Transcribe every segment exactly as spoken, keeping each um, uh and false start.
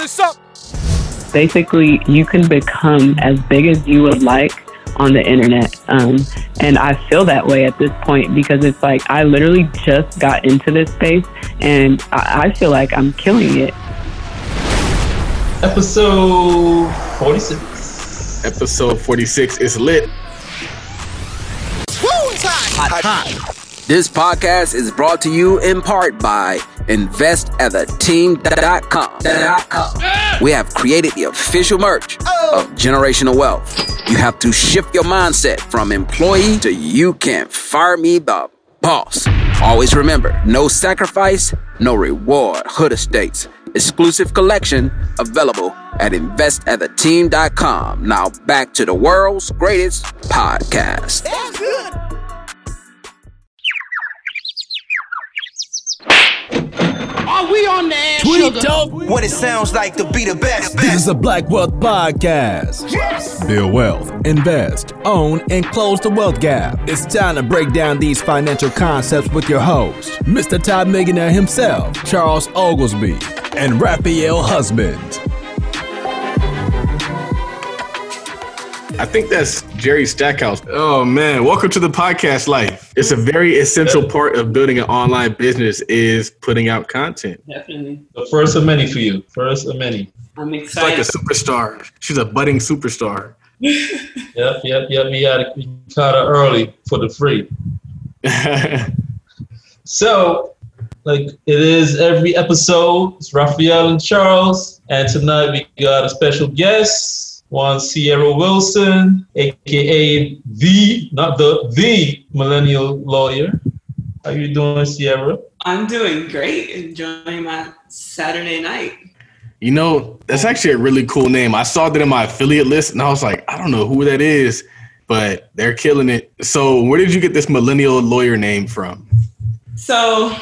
this up. Basically, you can become as big as you would like on the internet. Um, and I feel that way at this point because it's like I literally just got into this space and I, I feel like I'm killing it. Episode forty-six. Episode forty-six is lit. Hot, hot. This podcast is brought to you in part by invest at the team dot com. We have created the official merch of generational wealth. You have to shift your mindset from employee to you can't fire me, the boss. Always remember, no sacrifice, no reward. Hood Estates. Exclusive collection available at invest at the team dot com. Now back to the world's greatest podcast. That's good. Are we on the air, Tweet dope. What it sounds like to be the best. This is a Black Wealth Podcast. Yes. Build wealth, invest, own, and close the wealth gap. It's time to break down these financial concepts with your host, Mister Todd Millionaire himself, Charles Oglesby, and Raphael Husband. I think that's Jerry Stackhouse. Oh, man. Welcome to the podcast life. It's a very essential part of building an online business is putting out content. Definitely. The first of many for you. First of many. I'm excited. She's like a superstar. She's a budding superstar. yep, yep, yep. We caught her early for the free. So, like it is every episode, it's Raphael and Charles. And tonight we got a special guest. One Sierra Wilson, a k a the, not the, the Millennial Lawyer. How you doing, Sierra? I'm doing great. Enjoying my Saturday night. You know, that's actually a really cool name. I saw that in my affiliate list, and I was like, I don't know who that is, but they're killing it. So where did you get this Millennial Lawyer name from? So,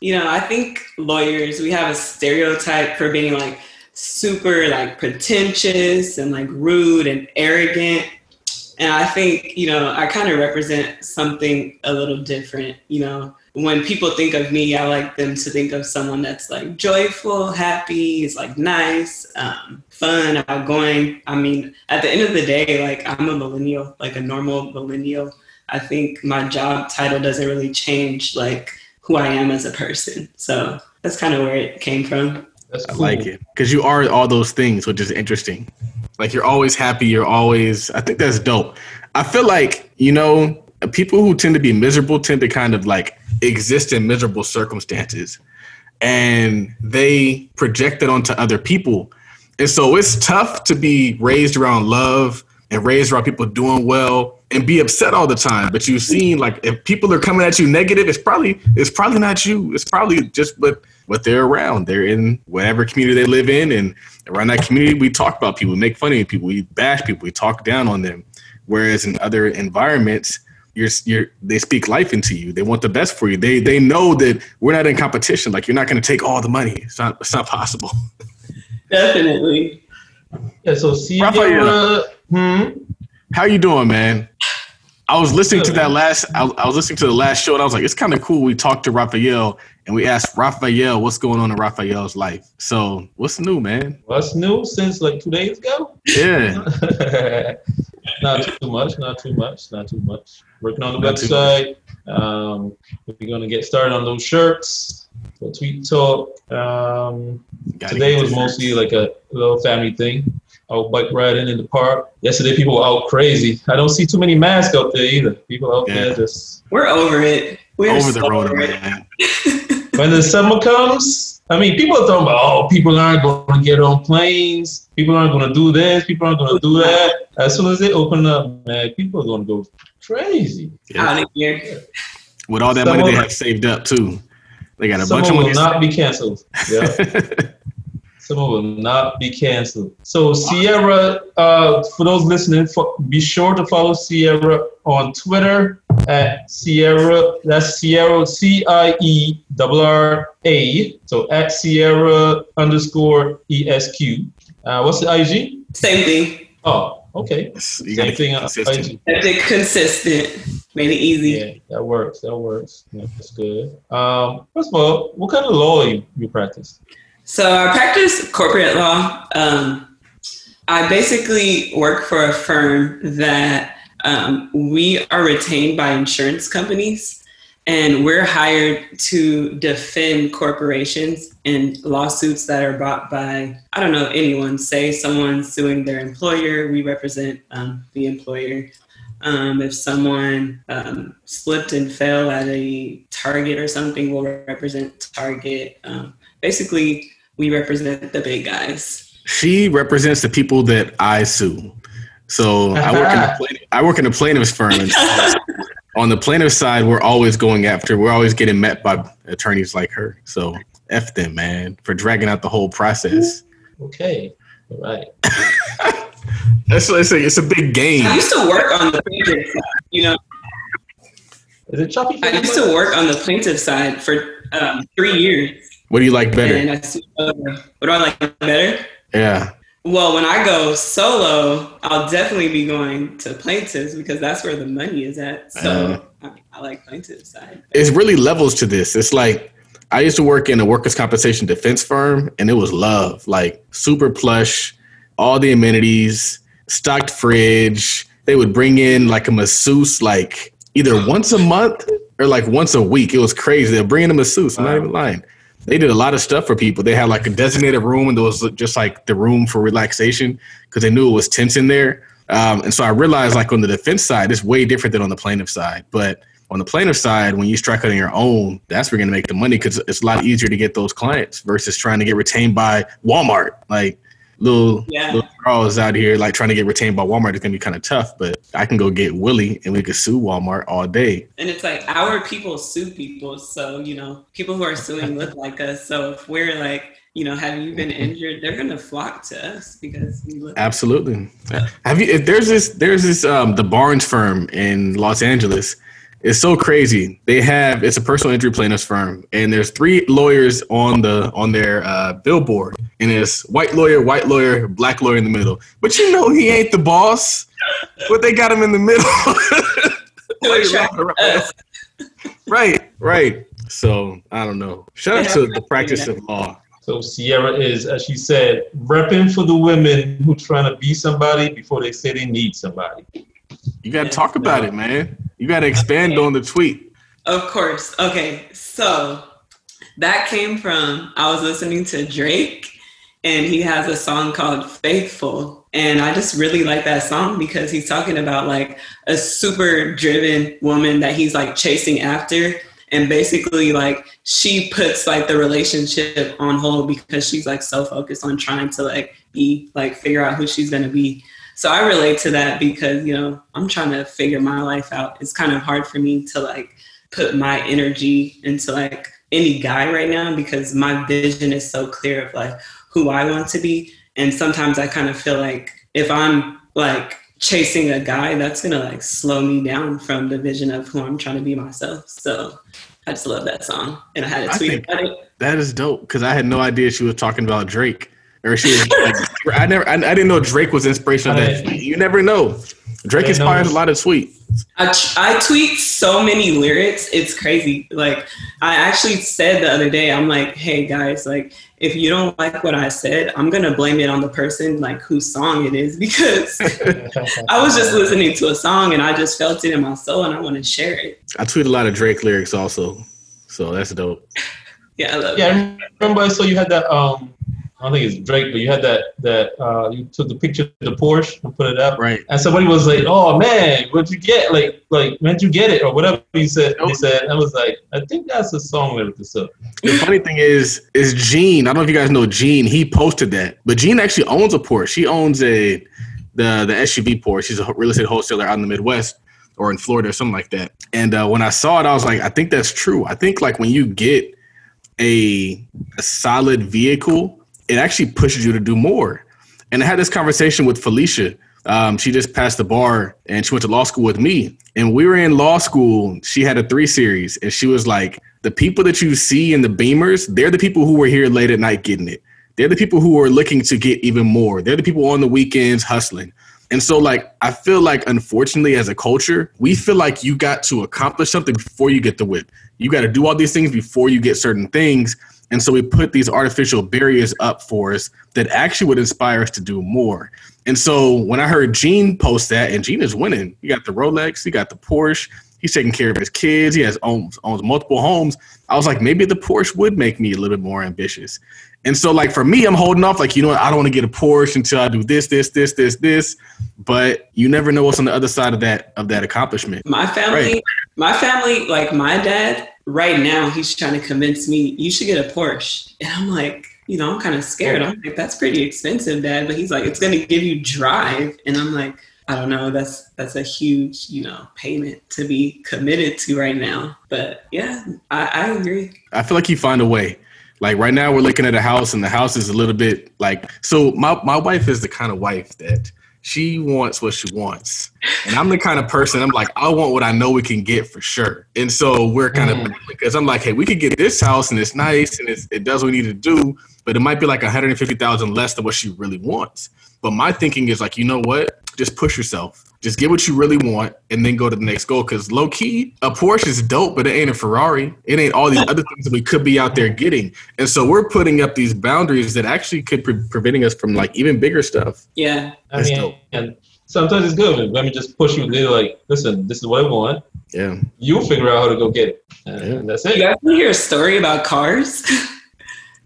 you know, I think lawyers, we have a stereotype for being like, super like pretentious and like rude and arrogant. And I think, you know, I kind of represent something a little different. You know, when people think of me, I like them to think of someone that's like joyful, happy, is like nice, um, fun, outgoing. I mean, at the end of the day, like I'm a millennial, like a normal millennial. I think my job title doesn't really change like who I am as a person. So that's kind of where it came from. That's cool. I like it because you are all those things, which is interesting. Like you're always happy. You're always, I think that's dope. I feel like, you know, people who tend to be miserable tend to kind of like exist in miserable circumstances and they project it onto other people. And so it's tough to be raised around love and raised around people doing well and be upset all the time. But you've seen like if people are coming at you negative, it's probably, it's probably not you. It's probably just what, what they're around. They're in whatever community they live in. And around that community, we talk about people, we make fun of people, we bash people, we talk down on them. Whereas in other environments, you're, you're, they speak life into you. They want the best for you. They they know that we're not in competition. Like you're not going to take all the money. It's not, it's not possible. Definitely. Yeah, so see Raphael, hmm? How you doing, man? I was listening to that last, I, I was listening to the last show and I was like, it's kind of cool. We talked to Raphael and we asked Raphael what's going on in Raphael's life. So what's new, man? What's new since like two days ago? Yeah. Not too much, not too much, not too much. Working on the not website. Um, we're going to get started on those shirts for Tweet Talk. Um, today was mostly like a little family thing. I was bike riding in the park. Yesterday, people were out crazy. I don't see too many masks out there either. People out yeah. there just... We're over it. We're over so the road, over man. It. When the summer comes, I mean, people are talking about, oh, people aren't going to get on planes. People aren't going to do this. People aren't going to do that. As soon as they open up, man, people are going to go crazy. Yeah. Out of here. With all that someone, money they have saved up, too. They got a bunch of money. Will not be canceled. Yeah. Someone will not be canceled. So Sierra, uh, for those listening, for, be sure to follow Sierra on Twitter at Sierra, that's Sierra, C I E R R A, so at Sierra underscore E S Q. Uh, what's the I G? Same thing. Oh, okay. You Same thing on I G. That's consistent. Made it easy. Yeah, that works, that works. Yeah, that's good. Um, first of all, what kind of law you, you practice? So I practice corporate law. Um, I basically work for a firm that um, we are retained by insurance companies, and we're hired to defend corporations in lawsuits that are brought by, I don't know, anyone. Say someone's suing their employer, we represent um, the employer. Um, if someone um, slipped and fell at a Target or something, we'll represent Target. Um, basically, we represent the big guys. She represents the people that I sue. So I work in the plaintiff, I work in the plaintiff's firm. On the plaintiff's side, we're always going after. We're always getting met by attorneys like her. So F them, man, for dragging out the whole process. Okay. All right. That's what I say. It's a big game. I used to work on the plaintiff side, you know. Is it choppy? I used to work on the plaintiff side for um, three years. What do you like better? And I, uh, what do I like better? Yeah. Well, when I go solo, I'll definitely be going to plaintiffs because that's where the money is at. So uh, I, I like plaintiff side. It's really levels to this. It's like I used to work in a workers' compensation defense firm, and it was love, like super plush, all the amenities, stocked fridge. They would bring in like a masseuse, like either once a month or like once a week. It was crazy. They'll bring in a masseuse. I'm not even lying. They did a lot of stuff for people. They had like a designated room, and there was just like the room for relaxation because they knew it was tense in there. Um, and so I realized like on the defense side, it's way different than on the plaintiff side. But on the plaintiff side, when you strike on your own, that's where you're going to make the money because it's a lot easier to get those clients versus trying to get retained by Walmart. Like little, yeah. little Charles out here like trying to get retained by Walmart is going to be kind of tough, but I can go get Willie and we can sue Walmart all day. And it's like our people sue people. So, you know, people who are suing look like us. So if we're like, you know, have you been injured? They're going to flock to us because we look. Absolutely. Like have you, if there's this, there's this, um, the Barnes firm in Los Angeles. It's so crazy. They have, it's a personal injury plaintiff's firm, and there's three lawyers on the on their uh, billboard, and it's white lawyer, white lawyer, black lawyer in the middle. But you know he ain't the boss, but they got him in the middle. Right, right. So I don't know. Shout out to the practice of law. So Sierra is, as she said, repping for the women who trying to be somebody before they say they need somebody. You got to talk about it, man. You got to expand okay. on the tweet. Of course. Okay. So that came from, I was listening to Drake, and he has a song called Faithful. And I just really like that song because he's talking about like a super driven woman that he's like chasing after. And basically like she puts like the relationship on hold because she's like so focused on trying to like be like figure out who she's going to be. So I relate to that because, you know, I'm trying to figure my life out. It's kind of hard for me to like put my energy into like any guy right now because my vision is so clear of like who I want to be. And sometimes I kind of feel like if I'm like chasing a guy, that's going to like slow me down from the vision of who I'm trying to be myself. So I just love that song. And I had a tweet about it. That is dope because I had no idea she was talking about Drake. Or she was like, I never, I, I didn't know Drake was inspirational. That tweet. You never know. Drake inspires a lot of tweets. I, I tweet so many lyrics. It's crazy. Like I actually said the other day, I'm like, hey guys, like if you don't like what I said, I'm going to blame it on the person, like whose song it is, because I was just listening to a song and I just felt it in my soul and I want to share it. I tweet a lot of Drake lyrics also. So that's dope. Yeah. I love yeah. That. I remember, so you had that, um, I don't think it's Drake, but you had that, that uh, you took the picture of the Porsche and put it up. Right. And somebody was like, oh, man, what'd you get? Like, like when'd you get it? Or whatever you said. Nope. He said, I was like, I think that's a song lyric or something. The funny thing is, is Gene, I don't know if you guys know Gene, he posted that. But Gene actually owns a Porsche. She owns a the, the S U V Porsche. She's a real estate wholesaler out in the Midwest or in Florida or something like that. And uh, when I saw it, I was like, I think that's true. I think like when you get a, a solid vehicle, it actually pushes you to do more. And I had this conversation with Felicia. Um, she just passed the bar and she went to law school with me. And we were in law school. She had a three series and she was like, the people that you see in the Beamers, they're the people who were here late at night getting it. They're the people who are looking to get even more. They're the people on the weekends hustling. And so like, I feel like, unfortunately, as a culture, we feel like you got to accomplish something before you get the whip. You got to do all these things before you get certain things. And so we put these artificial barriers up for us that actually would inspire us to do more. And so when I heard Gene post that, and Gene is winning. He got the Rolex, he got the Porsche, he's taking care of his kids, he has owns, owns multiple homes. I was like, maybe the Porsche would make me a little bit more ambitious. And so, like, for me, I'm holding off, like, you know what, I don't want to get a Porsche until I do this, this, this, this, this. But you never know what's on the other side of that of that accomplishment. My family, right. my family, like my dad, right now, he's trying to convince me, you should get a Porsche. And I'm like, you know, I'm kind of scared. I'm like, that's pretty expensive, Dad. But he's like, it's going to give you drive. And I'm like, I don't know. That's that's a huge, you know, payment to be committed to right now. But yeah, I, I agree. I feel like you find a way. Like right now we're looking at a house and the house is a little bit like, so my, my wife is the kind of wife that she wants what she wants. And I'm the kind of person, I'm like, I want what I know we can get for sure. And so we're kind mm. of, because I'm like, hey, we could get this house and it's nice and it's, it does what we need to do, but it might be like one hundred fifty thousand dollars less than what she really wants. But my thinking is like, you know what? Just push yourself. Just get what you really want and then go to the next goal. Because low key, a Porsche is dope, but it ain't a Ferrari. It ain't all these other things that we could be out there getting. And so we're putting up these boundaries that actually could be pre- preventing us from like even bigger stuff. Yeah. That's I mean, dope. And sometimes it's good. Let me just push you there. Like, listen, this is what I want. Yeah. You'll figure out how to go get it. And yeah. that's it. You guys want to hear a story about cars?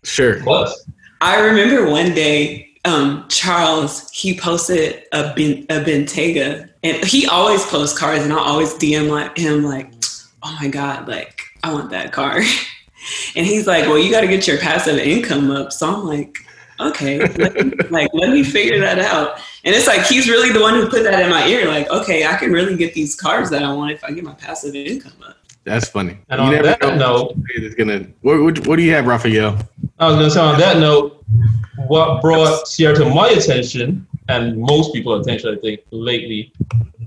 Sure. Plus. I remember one day, Um, Charles, he posted a, ben, a Bentayga, and he always posts cars, and I always D M like him like, oh my God, like I want that car. And he's like, well, you got to get your passive income up. So I'm like, okay, let me, like let me figure that out. And it's like, he's really the one who put that in my ear. Like, okay, I can really get these cars that I want if I get my passive income up. That's funny. And you on never that know. note, gonna, what, what, what do you have, Raphael? I was going to say on that note, what brought Sierra to my attention, and most people's attention, I think, lately,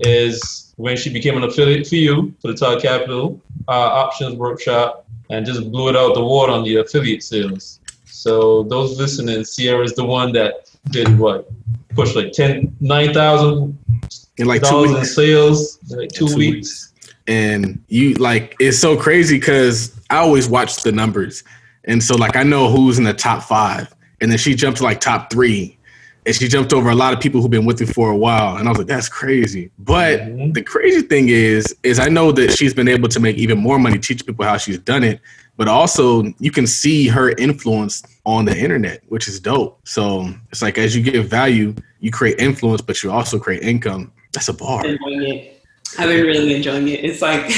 is when she became an affiliate for you, for the Todd Capital uh, Options Workshop, and just blew it out the water on the affiliate sales. So those listening, Sierra is the one that did what? Pushed like ten, nine thousand dollars in like two weeks in sales in like two, in two weeks. weeks. And you like, it's so crazy because I always watch the numbers. And so like, I know who's in the top five, and then she jumped to like top three, and she jumped over a lot of people who've been with me for a while. And I was like, that's crazy. But mm-hmm. the crazy thing is, is I know that she's been able to make even more money, teach people how she's done it. But also you can see her influence on the internet, which is dope. So it's like, as you give value, you create influence, but you also create income. That's a bar. Mm-hmm. I've been really enjoying it. It's like,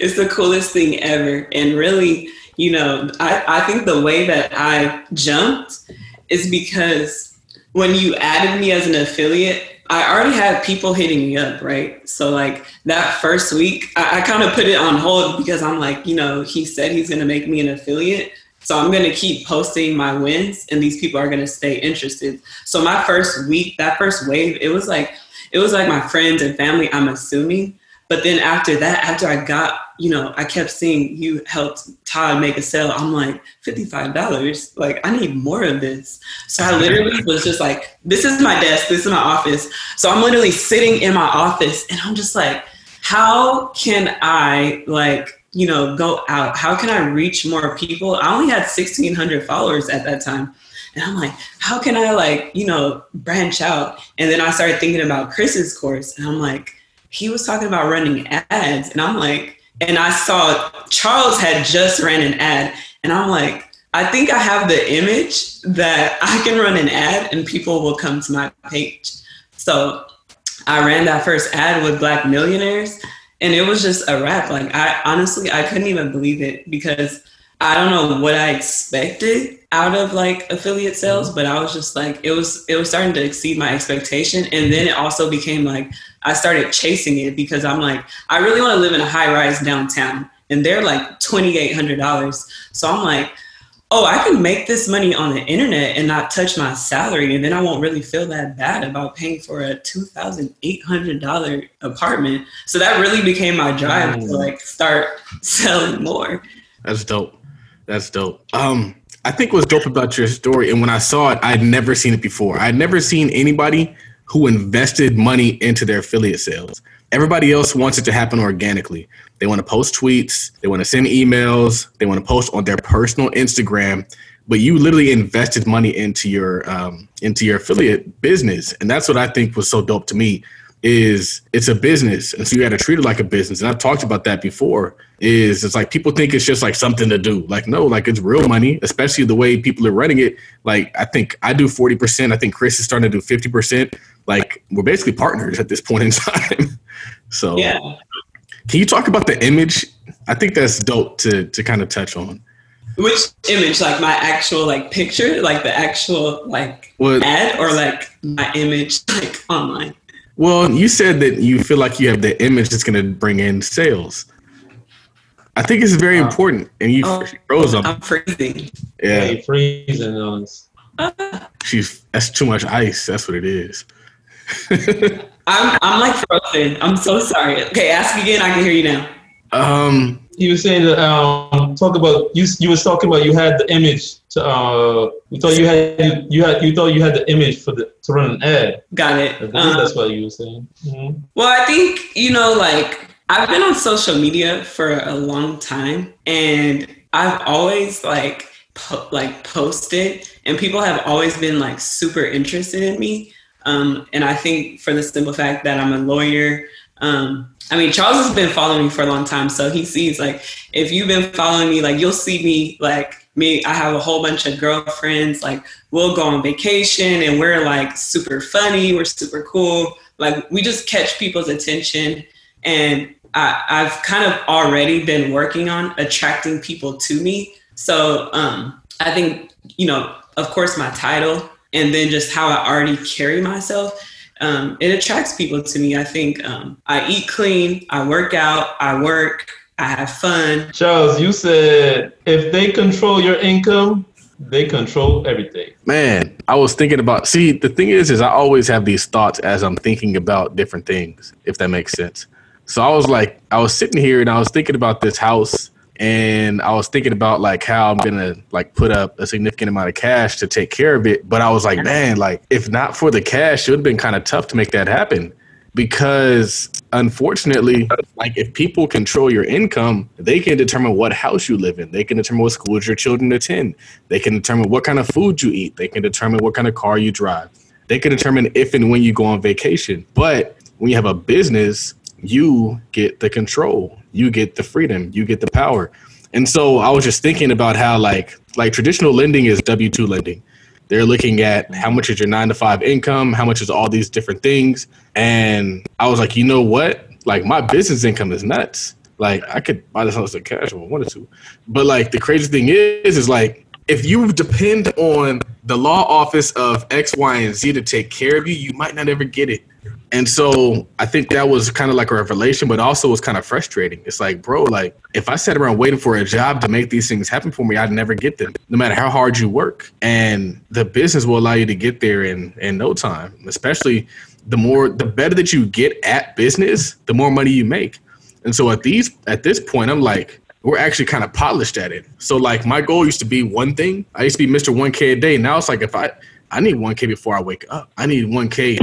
it's the coolest thing ever. And really, you know, I, I think the way that I jumped is because when you added me as an affiliate, I already had people hitting me up, right? So like that first week, I, I kind of put it on hold because I'm like, you know, he said he's going to make me an affiliate. So I'm going to keep posting my wins and these people are going to stay interested. So my first week, that first wave, it was like, It was like my friends and family, I'm assuming. But then after that, after I got, you know, I kept seeing you helped Todd make a sale. I'm like, fifty-five dollars. Like, I need more of this. So I literally was just like, this is my desk. This is my office. So I'm literally sitting in my office and I'm just like, how can I like, you know, go out? How can I reach more people? I only had sixteen hundred followers at that time. And I'm like, how can I like, you know, branch out? And then I started thinking about Chris's course. And I'm like, he was talking about running ads. And I'm like, and I saw Charles had just ran an ad. And I'm like, I think I have the image that I can run an ad and people will come to my page. So I ran that first ad with Black Millionaires. And it was just a wrap. Like, I honestly, I couldn't even believe it because I don't know what I expected out of like affiliate sales, but I was just like, it was, it was starting to exceed my expectation. And then it also became like, I started chasing it because I'm like, I really want to live in a high rise downtown and they're like twenty-eight hundred dollars. So I'm like, oh, I can make this money on the internet and not touch my salary. And then I won't really feel that bad about paying for a two thousand eight hundred dollars apartment. So that really became my drive to like start selling more. That's dope. That's dope. Um, I think what's dope about your story, and when I saw it, I'd never seen it before. I'd never seen anybody who invested money into their affiliate sales. Everybody else wants it to happen organically. They want to post tweets. They want to send emails. They want to post on their personal Instagram. But you literally invested money into your um, into your affiliate business. And that's what I think was so dope to me, is it's a business. And so you got to treat it like a business. And I've talked about that before, is it's like people think it's just like something to do. Like, no, like it's real money, especially the way people are running it. Like, I think I do forty percent. I think Chris is starting to do fifty percent. Like, we're basically partners at this point in time. So yeah. Can you talk about the image? I think that's dope to to kind of touch on. Which image? Like my actual like picture, like the actual like well, ad, or like my image like online? Well, you said that you feel like you have the image that's going to bring in sales. I think it's very uh, important. And you oh, froze on. I'm freezing. Yeah, yeah, freezing on us. Uh, She's that's too much ice. That's what it is. I'm I'm like frozen. I'm so sorry. Okay, ask again. I can hear you now. Um. You were saying that um, talk about you. You were talking about you had the image. To, uh, you thought you had you had you thought you had the image for the to run an ad. Got it. I think um, that's what you were saying. Mm-hmm. Well, I think you know, like I've been on social media for a long time, and I've always like po- like posted, and people have always been like super interested in me. Um, and I think for the simple fact that I'm a lawyer. Um, I mean, Charles has been following me for a long time, so he sees, like, if you've been following me, like, you'll see me, like, me, I have a whole bunch of girlfriends, like, we'll go on vacation, and we're, like, super funny, we're super cool, like, we just catch people's attention, and I, I've kind of already been working on attracting people to me, so um, I think, you know, of course, my title, and then just how I already carry myself, Um, it attracts people to me. I think um, I eat clean, I work out, I work, I have fun. Charles, you said if they control your income, they control everything. Man, I was thinking about, see, the thing is, is I always have these thoughts as I'm thinking about different things, if that makes sense. So I was like, I was sitting here and I was thinking about this house, and I was thinking about like how I'm going to like put up a significant amount of cash to take care of it. But I was like, man, like if not for the cash, it would have been kind of tough to make that happen, because unfortunately, like if people control your income, they can determine what house you live in. They can determine what schools your children attend. They can determine what kind of food you eat. They can determine what kind of car you drive. They can determine if and when you go on vacation. But when you have a business, you get the control, you get the freedom, you get the power. And so I was just thinking about how like, like traditional lending is W two lending. They're looking at how much is your nine to five income, how much is all these different things. And I was like, you know what? Like my business income is nuts. Like I could buy this house in cash if I wanted to. But like the crazy thing is, is like, if you depend on the law office of X, Y, and Z to take care of you, you might not ever get it. And so I think that was kind of like a revelation, but also was kind of frustrating. It's like, bro, like if I sat around waiting for a job to make these things happen for me, I'd never get them, no matter how hard you work. And the business will allow you to get there in, in no time, especially the more, the better that you get at business, the more money you make. And so at these, at this point, I'm like, we're actually kind of polished at it. So like my goal used to be one thing. I used to be Mister one K a day. Now it's like, if I, I need one K before I wake up. I need one K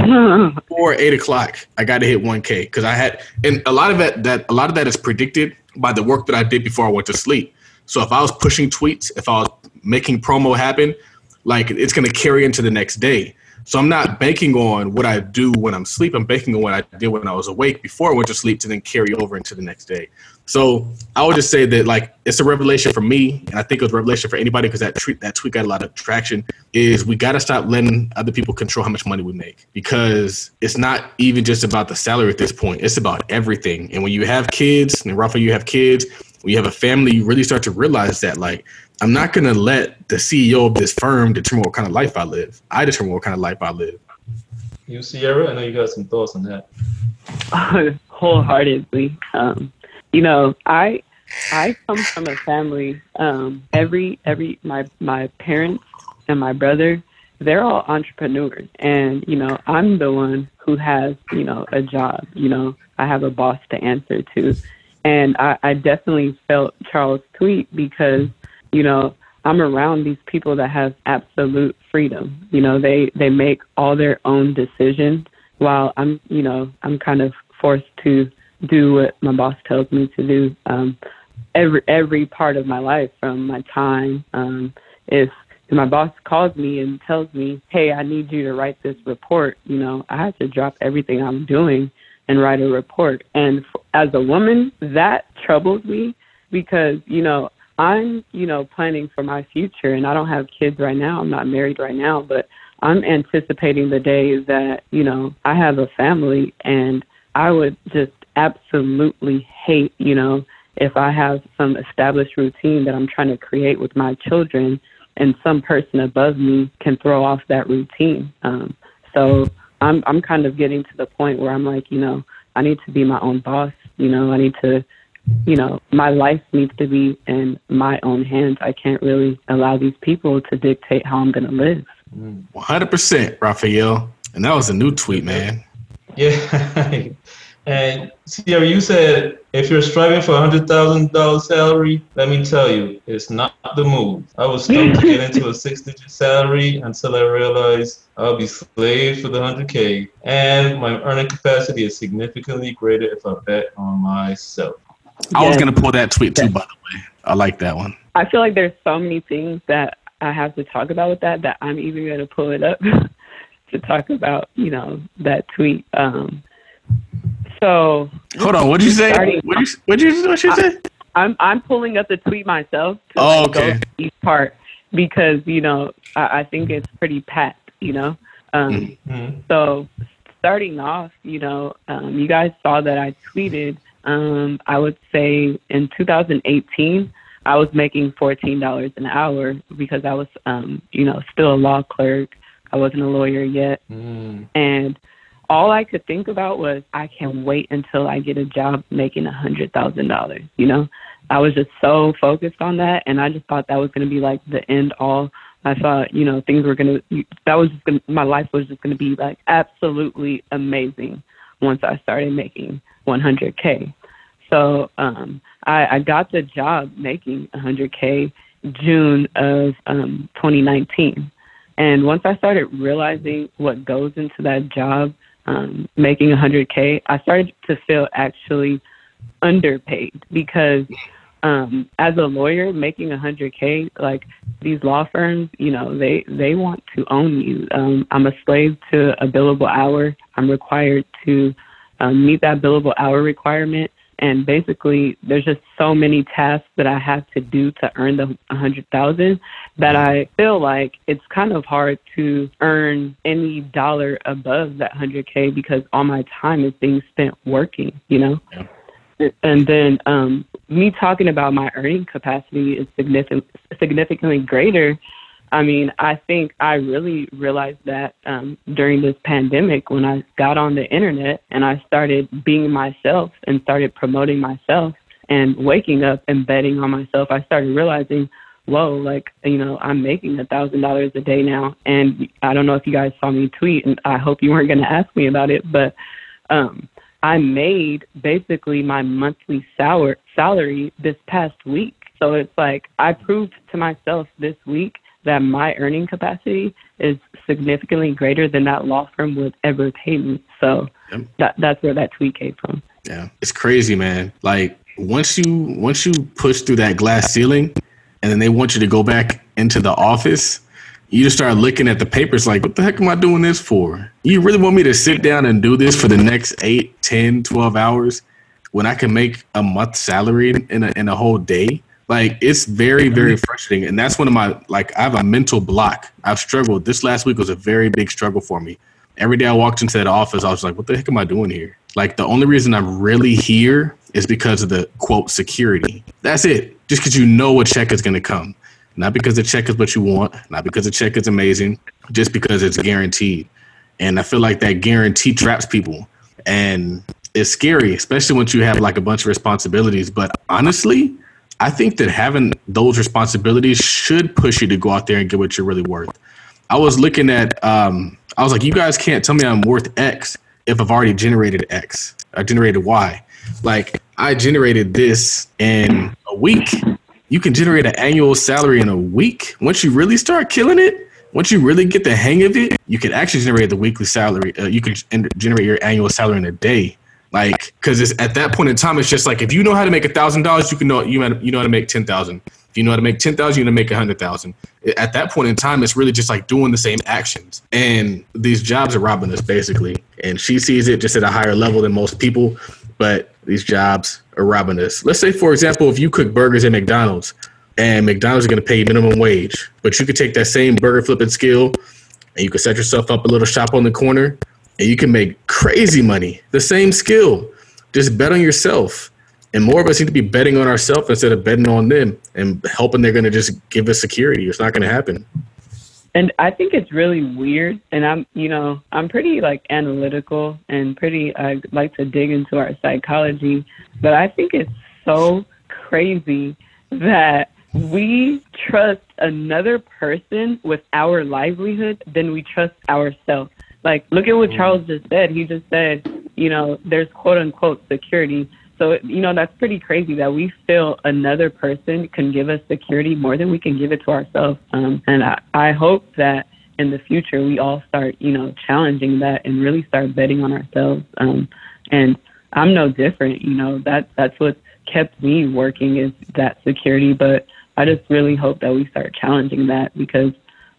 before eight o'clock. I got to hit one K because I had, and a lot of that, that, a lot of that is predicted by the work that I did before I went to sleep. So if I was pushing tweets, if I was making promo happen, like it's going to carry into the next day. So I'm not banking on what I do when I'm asleep. I'm banking on what I did when I was awake before I went to sleep to then carry over into the next day. So I would just say that like it's a revelation for me, and I think it was a revelation for anybody because that tweet, that tweet got a lot of traction, is we got to stop letting other people control how much money we make, because it's not even just about the salary at this point. It's about everything. And when you have kids, and Rafa, you have kids, when you have a family, you really start to realize that like I'm not going to let the C E O of this firm determine what kind of life I live. I determine what kind of life I live. You, Sierra, I know you got some thoughts on that. Wholeheartedly. Um You know, I I come from a family. Um, every every my my parents and my brother, they're all entrepreneurs, and you know, I'm the one who has you know a job. You know, I have a boss to answer to, and I, I definitely felt Charles' tweet because you know I'm around these people that have absolute freedom. You know, they they make all their own decisions while I'm you know I'm kind of forced to do what my boss tells me to do. Um, every every part of my life, from my time, um, if my boss calls me and tells me, hey, I need you to write this report, you know, I had to drop everything I'm doing and write a report. And f- as a woman, that troubles me because, you know, I'm, you know, planning for my future, and I don't have kids right now. I'm not married right now, but I'm anticipating the day that, you know, I have a family, and I would just absolutely hate, you know, if I have some established routine that I'm trying to create with my children, and some person above me can throw off that routine. Um, so I'm I'm kind of getting to the point where I'm like, you know, I need to be my own boss. You know, I need to, you know, my life needs to be in my own hands. I can't really allow these people to dictate how I'm going to live. one hundred percent, Raphael. And that was a new tweet, man. Yeah. And Sierra, you said if you're striving for a hundred thousand dollar salary, let me tell you, it's not the move. I was stoked to get into a six-digit salary until I realized I'll be slave for the hundred K, and my earning capacity is significantly greater if I bet on myself. Yes. I was gonna pull that tweet too, by the way. I like that one. I feel like there's so many things that I have to talk about with that that I'm even gonna pull it up to talk about, you know, that tweet. Um, So hold on, what'd you say? What you what you what you say? I'm I'm pulling up the tweet myself. To oh, like okay. Each part, because you know I, I think it's pretty packed. You know, um, mm-hmm. So starting off, you know, um, you guys saw that I tweeted. Um, I would say in two thousand eighteen, I was making fourteen dollars an hour because I was, um, you know, still a law clerk. I wasn't a lawyer yet, mm. and all I could think about was, I can't wait until I get a job making one hundred thousand dollars, you know? I was just so focused on that, and I just thought that was going to be, like, the end all. I thought, you know, things were going to – that was just gonna, my life was just going to be, like, absolutely amazing once I started making one hundred K. So um, I, I got the job making one hundred K June of um, twenty nineteen. And once I started realizing what goes into that job, Um, making one hundred K, I started to feel actually underpaid because um, as a lawyer making one hundred K, like these law firms, you know, they, they want to own you. Um, I'm a slave to a billable hour. I'm required to um, meet that billable hour requirement. And basically, there's just so many tasks that I have to do to earn the one hundred thousand dollars that I feel like it's kind of hard to earn any dollar above that one hundred K because all my time is being spent working, you know? Yeah. And then um, me talking about my earning capacity is significant, significantly greater. I mean, I think I really realized that um, during this pandemic when I got on the internet and I started being myself and started promoting myself and waking up and betting on myself, I started realizing, whoa, like, you know, I'm making one thousand dollars a day now. And I don't know if you guys saw me tweet, and I hope you weren't going to ask me about it, but um, I made basically my monthly sal- salary this past week. So it's like I proved to myself this week that my earning capacity is significantly greater than that law firm would ever pay me. So yep. that, that's where that tweet came from. Yeah. It's crazy, man. Like once you, once you push through that glass ceiling and then they want you to go back into the office, you just start looking at the papers like, what the heck am I doing this for? You really want me to sit down and do this for the next eight, ten, twelve hours when I can make a month's salary in a, in a whole day? Like, it's very, very frustrating. And that's one of my, like, I have a mental block. I've struggled. This last week was a very big struggle for me. Every day I walked into that office, I was like, what the heck am I doing here? Like, the only reason I'm really here is because of the, quote, security. That's it. Just because you know a check is going to come. Not because the check is what you want. Not because the check is amazing. Just because it's guaranteed. And I feel like that guarantee traps people. And it's scary, especially once you have, like, a bunch of responsibilities. But honestly, I think that having those responsibilities should push you to go out there and get what you're really worth. I was looking at, um, I was like, you guys can't tell me I'm worth X if I've already generated X. I generated Y. Like, I generated this in a week. You can generate an annual salary in a week. Once you really start killing it, once you really get the hang of it, you can actually generate the weekly salary. Uh, you can generate your annual salary in a day. Like, because at that point in time, it's just like, if you know how to make a thousand dollars, you can know you you know how to make ten thousand. If you know how to make ten thousand, you know how to make a hundred thousand. At that point in time, it's really just like doing the same actions. And these jobs are robbing us basically. And she sees it just at a higher level than most people, but these jobs are robbing us. Let's say, for example, if you cook burgers at McDonald's, and McDonald's is going to pay minimum wage, but you could take that same burger flipping skill, and you could set yourself up a little shop on the corner. And you can make crazy money. The same skill. Just bet on yourself. And more of us need to be betting on ourselves instead of betting on them and hoping they're going to just give us security. It's not going to happen. And I think it's really weird. And I'm, you know, I'm pretty like analytical and pretty, I like to dig into our psychology. But I think it's so crazy that we trust another person with our livelihood than we trust ourselves. Like, look at what Charles just said. He just said, you know, there's quote unquote security. So, you know, that's pretty crazy that we feel another person can give us security more than we can give it to ourselves. Um, and I, I hope that in the future we all start, you know, challenging that and really start betting on ourselves. Um, and I'm no different. You know, that that's what kept me working is that security. But I just really hope that we start challenging that because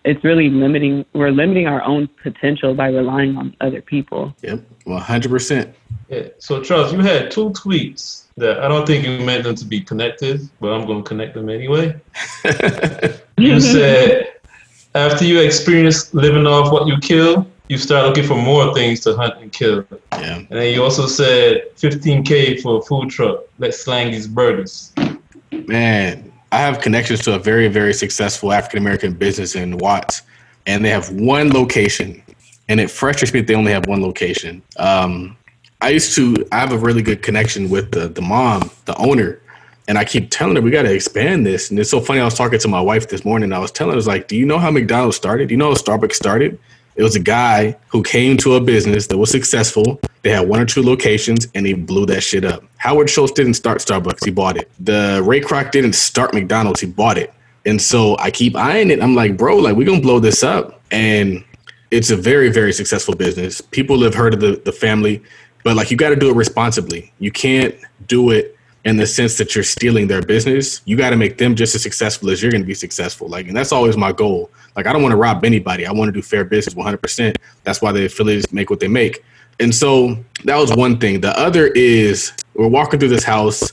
it's really limiting, we're limiting our own potential by relying on other people. Yep, one hundred percent. Yeah. So Charles, you had two tweets that I don't think you meant them to be connected, but I'm going to connect them anyway. You said, after you experience living off what you kill, you start looking for more things to hunt and kill. Yeah. And then you also said fifteen K for a food truck. Let's slang these burgers. Man. I have connections to a very, very successful African-American business in Watts, and they have one location, and it frustrates me that they only have one location. Um, I used to, I have a really good connection with the, the mom, the owner, and I keep telling her, we got to expand this. And it's so funny. I was talking to my wife this morning. I was telling her, I was like, do you know how McDonald's started? Do you know how Starbucks started? It was a guy who came to a business that was successful. They had one or two locations, and he blew that shit up. Howard Schultz didn't start Starbucks. He bought it. The Ray Kroc didn't start McDonald's. He bought it. And so I keep eyeing it. I'm like, bro, like, we're going to blow this up. And it's a very, very successful business. People have heard of the, the family. But, like, you got to do it responsibly. You can't do it in the sense that you're stealing their business. You got to make them just as successful as you're going to be successful. Like, and that's always my goal. Like, I don't want to rob anybody. I want to do fair business one hundred percent. That's why the affiliates make what they make. And so that was one thing. The other is we're walking through this house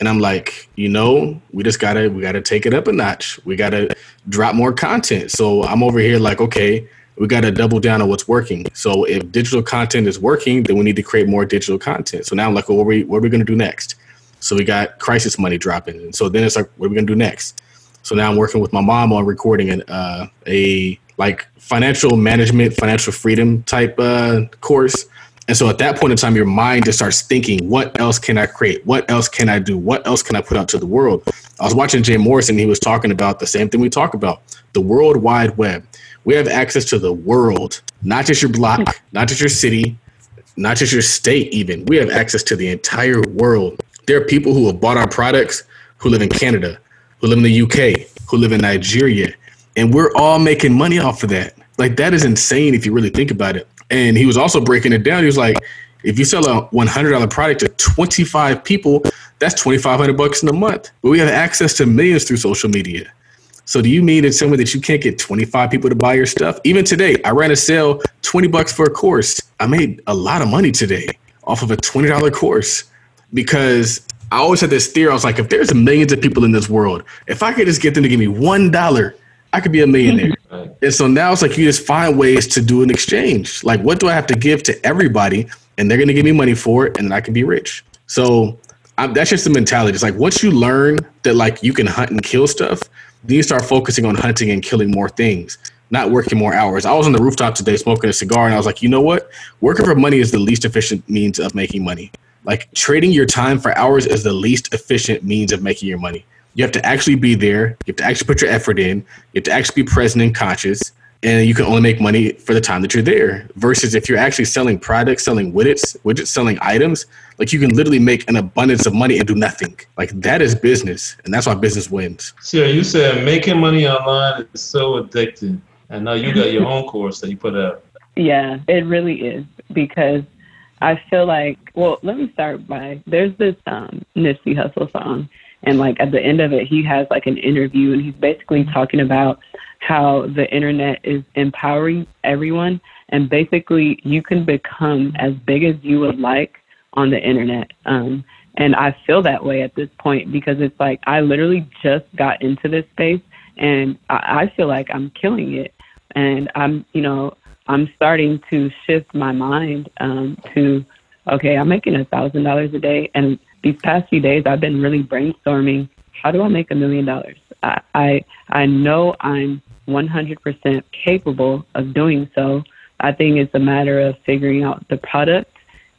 and I'm like, you know, we just got to, we got to take it up a notch. We got to drop more content. So I'm over here like, okay, we got to double down on what's working. So if digital content is working, then we need to create more digital content. So now I'm like, well, what are we, what are we going to do next? So we got crisis money dropping. And so then it's like, what are we going to do next? So now I'm working with my mom on recording an, uh, a like financial management, financial freedom type uh, course. And so at that point in time, your mind just starts thinking, what else can I create? What else can I do? What else can I put out to the world? I was watching Jay Morrison. He was talking about the same thing we talk about, the World Wide Web. We have access to the world, not just your block, not just your city, not just your state even. We have access to the entire world. There are people who have bought our products who live in Canada, who live in the U K, who live in Nigeria, and we're all making money off of that. Like, that is insane if you really think about it. And he was also breaking it down. He was like, if you sell a one hundred dollars product to twenty-five people, that's twenty-five hundred bucks in a month. But we have access to millions through social media. So do you mean it's something that you can't get twenty-five people to buy your stuff? Even today, I ran a sale, twenty bucks for a course. I made a lot of money today off of a twenty dollars course. Because I always had this theory. I was like, if there's millions of people in this world, if I could just get them to give me one dollar, I could be a millionaire. And so now it's like you just find ways to do an exchange. Like, what do I have to give to everybody? And they're going to give me money for it, and then I can be rich. So I'm, that's just the mentality. It's like once you learn that, like, you can hunt and kill stuff, then you start focusing on hunting and killing more things, not working more hours. I was on the rooftop today smoking a cigar, and I was like, you know what? Working for money is the least efficient means of making money. Like, trading your time for hours is the least efficient means of making your money. You have to actually be there. You have to actually put your effort in. You have to actually be present and conscious. And you can only make money for the time that you're there. Versus if you're actually selling products, selling widgets, widgets, selling items, like, you can literally make an abundance of money and do nothing. Like, that is business. And that's why business wins. Sierra, you said making money online is so addictive. And now you got your own course that you put out. Yeah, it really is. Because I feel like, well, let me start by, there's this um, Nipsey Hussle song, and like at the end of it, he has like an interview, and he's basically talking about how the internet is empowering everyone, and basically you can become as big as you would like on the internet. Um, and I feel that way at this point, because it's like I literally just got into this space, and I, I feel like I'm killing it, and I'm, you know, I'm starting to shift my mind um, to, okay, I'm making a thousand dollars a day. And these past few days, I've been really brainstorming. How do I make a million dollars? I, I, I know I'm one hundred percent capable of doing so. I think it's a matter of figuring out the product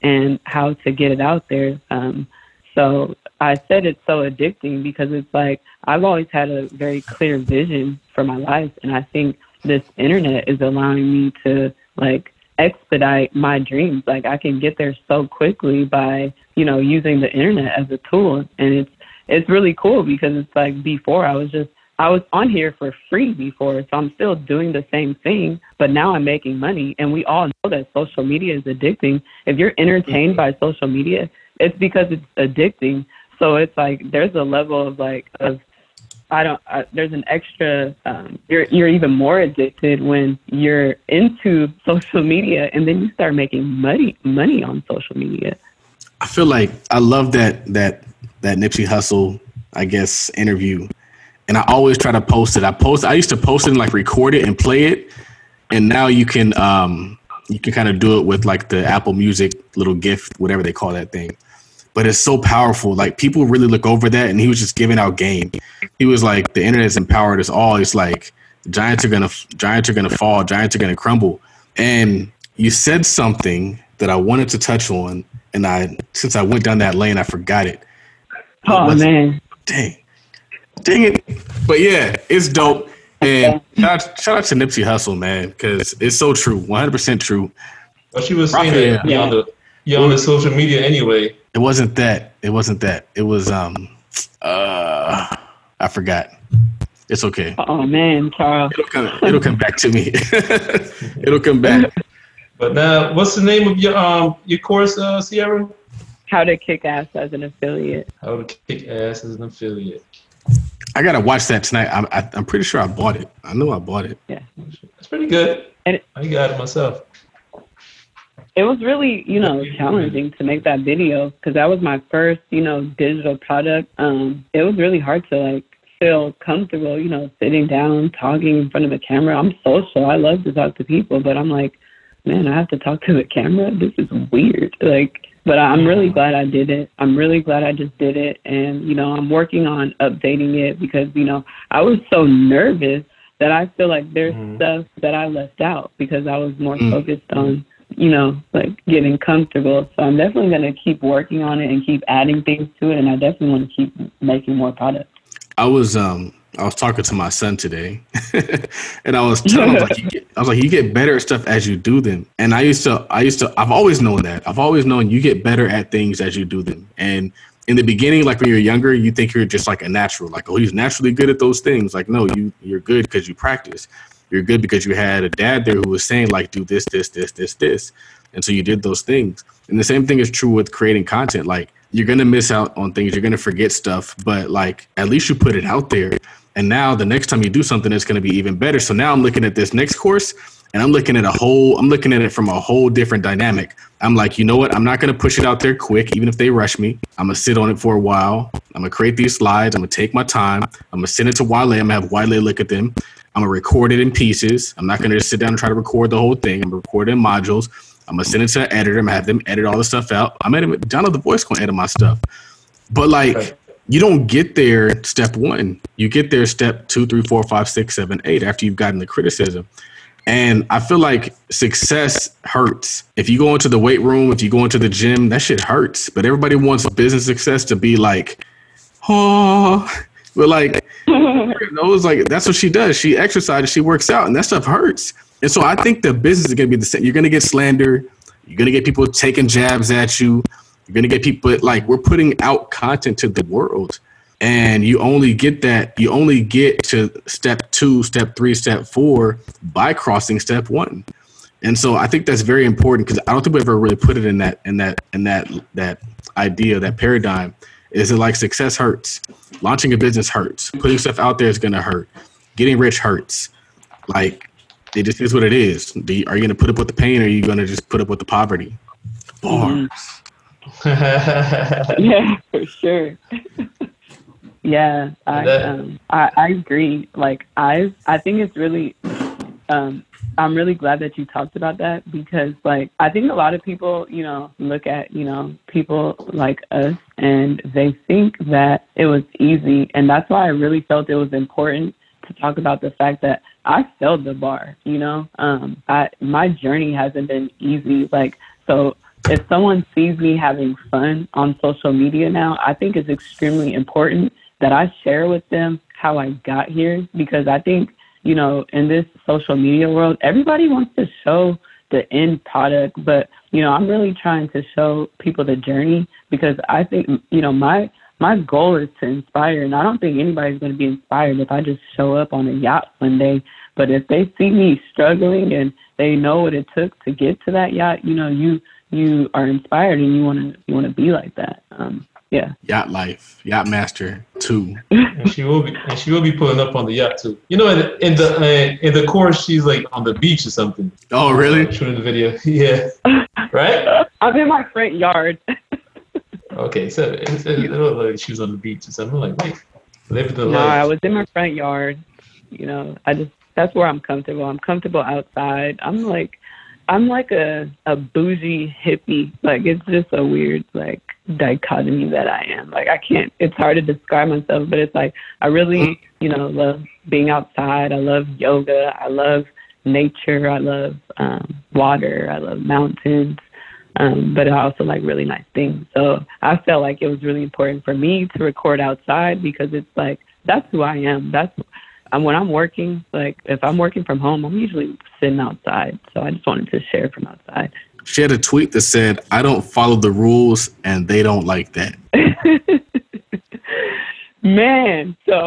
and how to get it out there. Um, so I said it's so addicting because it's like, I've always had a very clear vision for my life. And I think this internet is allowing me to like expedite my dreams. Like I can get there so quickly by, you know, using the internet as a tool. And it's, it's really cool because it's like before I was just, I was on here for free before. So I'm still doing the same thing, but now I'm making money. And we all know that social media is addicting. If you're entertained by social media, it's because it's addicting. So it's like, there's a level of like, of, I don't, I, there's an extra, um, you're, you're even more addicted when you're into social media and then you start making money, money on social media. I feel like I love that, that, that Nipsey Hussle, I guess, interview. And I always try to post it. I post, I used to post it and like record it and play it. And now you can, um, you can kind of do it with like the Apple Music little gift, whatever they call that thing. But it's so powerful. Like people really look over that, and he was just giving out game. He was like, the internet's empowered us all. It's like giants are gonna giants are gonna fall, giants are gonna crumble. And you said something that I wanted to touch on, and I since I went down that lane, I forgot it. Oh man, dang, dang it! But yeah, it's dope. And shout out, shout out to Nipsey Hussle, man, because it's so true, one hundred percent true. Well, she was saying that you're on the, you're on the social media anyway. It wasn't that. It wasn't that. It was, um, uh, I forgot. It's okay. Oh, man, Charles. It'll come, it'll come back to me. It'll come back. But now, what's the name of your um your course, uh, Sierra? How to Kick Ass as an Affiliate. How to Kick Ass as an Affiliate. I got to watch that tonight. I'm, I, I'm pretty sure I bought it. I know I bought it. Yeah. It's pretty good. And it, I got it myself. It was really, you know, challenging to make that video because that was my first, you know, digital product. Um, it was really hard to, like, feel comfortable, you know, sitting down, talking in front of a camera. I'm social. I love to talk to people, but I'm like, man, I have to talk to the camera? This is weird. Like, but I'm really glad I did it. I'm really glad I just did it. And, you know, I'm working on updating it because, you know, I was so nervous that I feel like there's mm-hmm. stuff that I left out because I was more mm-hmm. focused on, you know, like getting comfortable. So I'm definitely going to keep working on it and keep adding things to it. And I definitely want to keep making more products. I was, um, I was talking to my son today and I was telling him, I was like, you get, I was like, you get better at stuff as you do them. And I used to, I used to, I've always known that. I've always known you get better at things as you do them. And in the beginning, like when you're younger, you think you're just like a natural, like, oh, he's naturally good at those things. Like, no, you, you're good because you practice. You're good because you had a dad there who was saying, like, do this, this, this, this, this. And so you did those things. And the same thing is true with creating content. Like, you're going to miss out on things. You're going to forget stuff. But, like, at least you put it out there. And now the next time you do something, it's going to be even better. So now I'm looking at this next course, and I'm looking at a whole – I'm looking at it from a whole different dynamic. I'm like, you know what? I'm not going to push it out there quick, even if they rush me. I'm going to sit on it for a while. I'm going to create these slides. I'm going to take my time. I'm going to send it to Wiley. I'm going to have Wiley look at them. I'm going to record it in pieces. I'm not going to just sit down and try to record the whole thing. I'm going to record it in modules. I'm going to send it to an editor. I'm going to have them edit all the stuff out. I'm editing. Donald The Voice going to edit my stuff. But, like, you don't get there step one. You get there step two, three, four, five, six, seven, eight after you've gotten the criticism. And I feel like success hurts. If you go into the weight room, if you go into the gym, that shit hurts. But everybody wants business success to be like, oh, but like, knows, like that's what she does. She exercises, she works out, and that stuff hurts. And so I think the business is going to be the same. You're going to get slander. You're going to get people taking jabs at you. You're going to get people like we're putting out content to the world. And you only get that. You only get to step two, step three, step four by crossing step one. And so I think that's very important, because I don't think we ever really put it in that in that in that that idea, that paradigm. Is it like success hurts? Launching a business hurts. Putting stuff out there is going to hurt. Getting rich hurts. Like, it just is what it is. Do you, are you going to put up with the pain, or are you going to just put up with the poverty? Bars. Mm-hmm. Yeah, for sure. Yeah, I um, I, I agree. Like, I I think it's really. Um, I'm really glad that you talked about that, because, like, I think a lot of people, you know, look at, you know, people like us, and they think that it was easy. And that's why I really felt it was important to talk about the fact that I failed the bar, you know. Um, I, my journey hasn't been easy. Like, so if someone sees me having fun on social media now, I think it's extremely important that I share with them how I got here, because I think, you know, in this social media world, everybody wants to show the end product. But, you know, I'm really trying to show people the journey, because I think, you know, my my goal is to inspire. And I don't think anybody's going to be inspired if I just show up on a yacht one day. But if they see me struggling and they know what it took to get to that yacht, you know, you you are inspired, and you want to you want to be like that. Um, Yeah. Yacht life, yacht master too. And she will be, and she will be pulling up on the yacht too. You know, in, in the uh, in the course, she's like on the beach or something. Oh, really? Uh, shooting the video, yeah. Right? I'm in my front yard. Okay, so it's, it's, it looked like she was on the beach or something. I'm like, wait, living the no, life. No, I was in my front yard. You know, I just that's where I'm comfortable. I'm comfortable outside. I'm like, I'm like a a bougie hippie. Like, it's just a weird like. dichotomy that I am. Like, I can't, it's hard to describe myself, but it's like, I really, you know, love being outside. I love yoga. I love nature. I love um, water. I love mountains. Um, but I also like really nice things. So I felt like it was really important for me to record outside, because it's like, that's who I am. That's um, when I'm working, like if I'm working from home, I'm usually sitting outside. So I just wanted to share from outside. She had a tweet that said, "I don't follow the rules, and they don't like that." Man, so,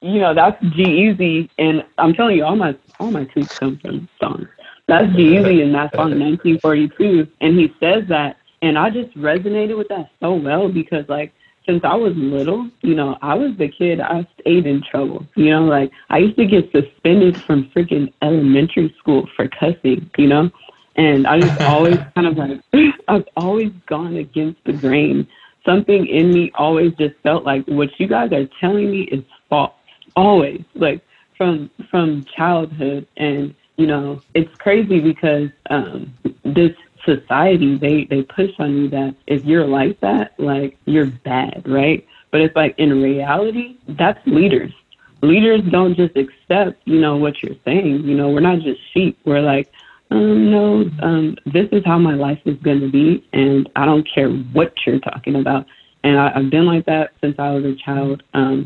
you know, that's G-Eazy, and I'm telling you, all my all my tweets come from songs. That's G-Eazy, and that song nineteen forty-two, and he says that, and I just resonated with that so well, because, like, since I was little, you know, I was the kid, I stayed in trouble. You know, like, I used to get suspended from freaking elementary school for cussing, you know? And I just always kind of like, I've always gone against the grain. Something in me always just felt like what you guys are telling me is false. Always, like from from childhood. And, you know, it's crazy because um, this society, they, they push on you that if you're like that, like you're bad, right? But it's like in reality, that's leaders. Leaders don't just accept, you know, what you're saying. You know, we're not just sheep. We're like, Um, no, um, this is how my life is going to be, and I don't care what you're talking about. And I, I've been like that since I was a child. Um,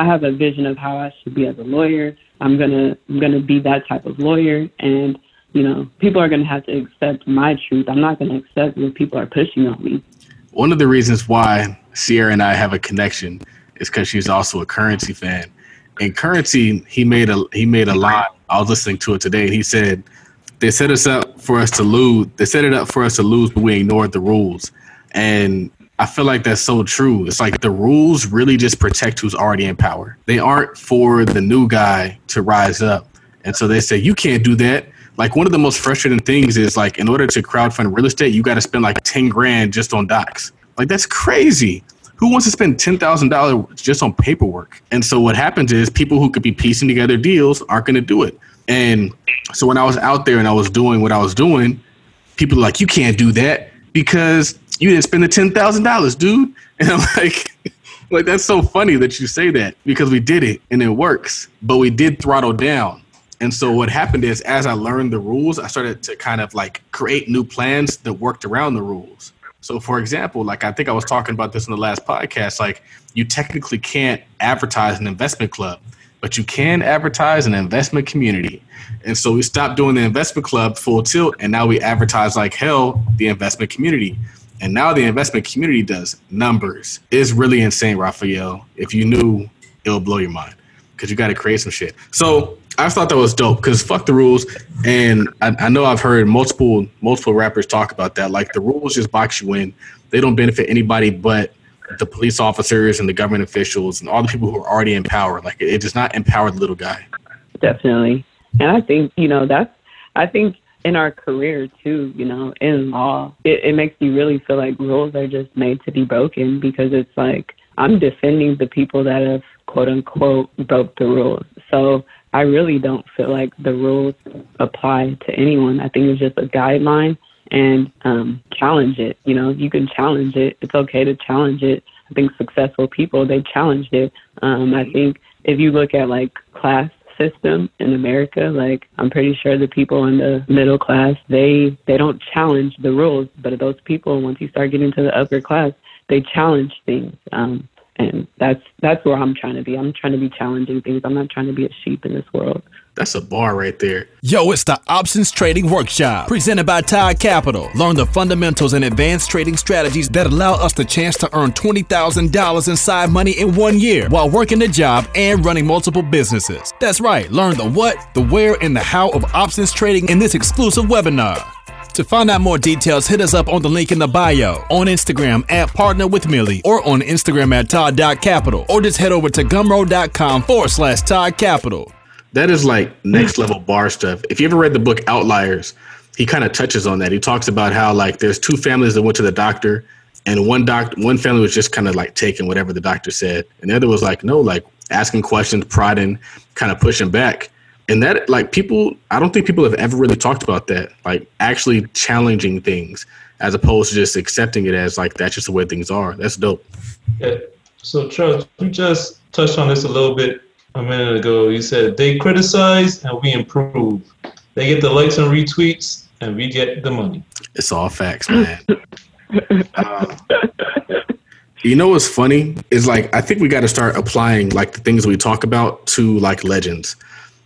I have a vision of how I should be as a lawyer. I'm gonna, I'm gonna be that type of lawyer, and you know, people are gonna have to accept my truth. I'm not gonna accept what people are pushing on me. One of the reasons why Sierra and I have a connection is because she's also a Currency fan. And Currency, he made a, he made a line. I was listening to it today, and he said, They set us up for us to lose. They set it up for us to lose, but we ignored the rules. And I feel like that's so true. It's like the rules really just protect who's already in power. They aren't for the new guy to rise up. And so they say, you can't do that. Like, one of the most frustrating things is, like, in order to crowdfund real estate, you got to spend like ten grand just on docs. Like, that's crazy. Who wants to spend ten thousand dollars just on paperwork? And so what happens is people who could be piecing together deals aren't going to do it. And so when I was out there and I was doing what I was doing, people were like, you can't do that because you didn't spend the ten thousand dollars, dude. And I'm like, like, that's so funny that you say that, because we did it and it works, but we did throttle down. And so what happened is, as I learned the rules, I started to kind of like create new plans that worked around the rules. So, for example, like, I think I was talking about this in the last podcast, like, you technically can't advertise an investment club, but you can advertise an investment community. And so we stopped doing the investment club full tilt, and now we advertise like hell the investment community. And now the investment community does numbers. It's really insane, Raphael. If you knew, it'll blow your mind, because you got to create some shit. So I thought that was dope because fuck the rules. And I, I know I've heard multiple multiple rappers talk about that. Like, the rules just box you in. They don't benefit anybody but the police officers and the government officials and all the people who are already in power. Like, it, it does not empower the little guy. Definitely. And I think, you know, that's, I think in our career too, you know, in law, it, it makes you really feel like rules are just made to be broken, because it's like, I'm defending the people that have, quote unquote, broke the rules. So I really don't feel like the rules apply to anyone. I think it's just a guideline, and um, challenge it. You know, you can challenge it. It's okay to challenge it. I think successful people, they challenged it. Um, I think if you look at like class system in America, like I'm pretty sure the people in the middle class, they, they don't challenge the rules, but those people, once you start getting to the upper class, they challenge things. Um, and that's, that's where I'm trying to be. I'm trying to be challenging things. I'm not trying to be a sheep in this world. That's a bar right there. Yo, it's the Options Trading Workshop, presented by Todd Capital. Learn the fundamentals and advanced trading strategies that allow us the chance to earn twenty thousand dollars in side money in one year while working a job and running multiple businesses. That's right. Learn the what, the where, and the how of options trading in this exclusive webinar. To find out more details, hit us up on the link in the bio, on Instagram at Partner with Millie, or on Instagram at Todd dot Capital, or just head over to gumroad.com forward slash Todd Capital. That is like next level bar stuff. If you ever read the book Outliers, he kind of touches on that. He talks about how like there's two families that went to the doctor, and one doc one family was just kind of like taking whatever the doctor said, and the other was like, no, like asking questions, prodding, kind of pushing back. And that, like, people, I don't think people have ever really talked about that, like actually challenging things as opposed to just accepting it as like that's just the way things are. That's dope. Yeah. So Charles, you just touched on this a little bit a minute ago. You said they criticize and we improve. They get the likes and retweets and we get the money. It's all facts, man. um, you know what's funny is, like, I think we got to start applying like the things we talk about to like legends.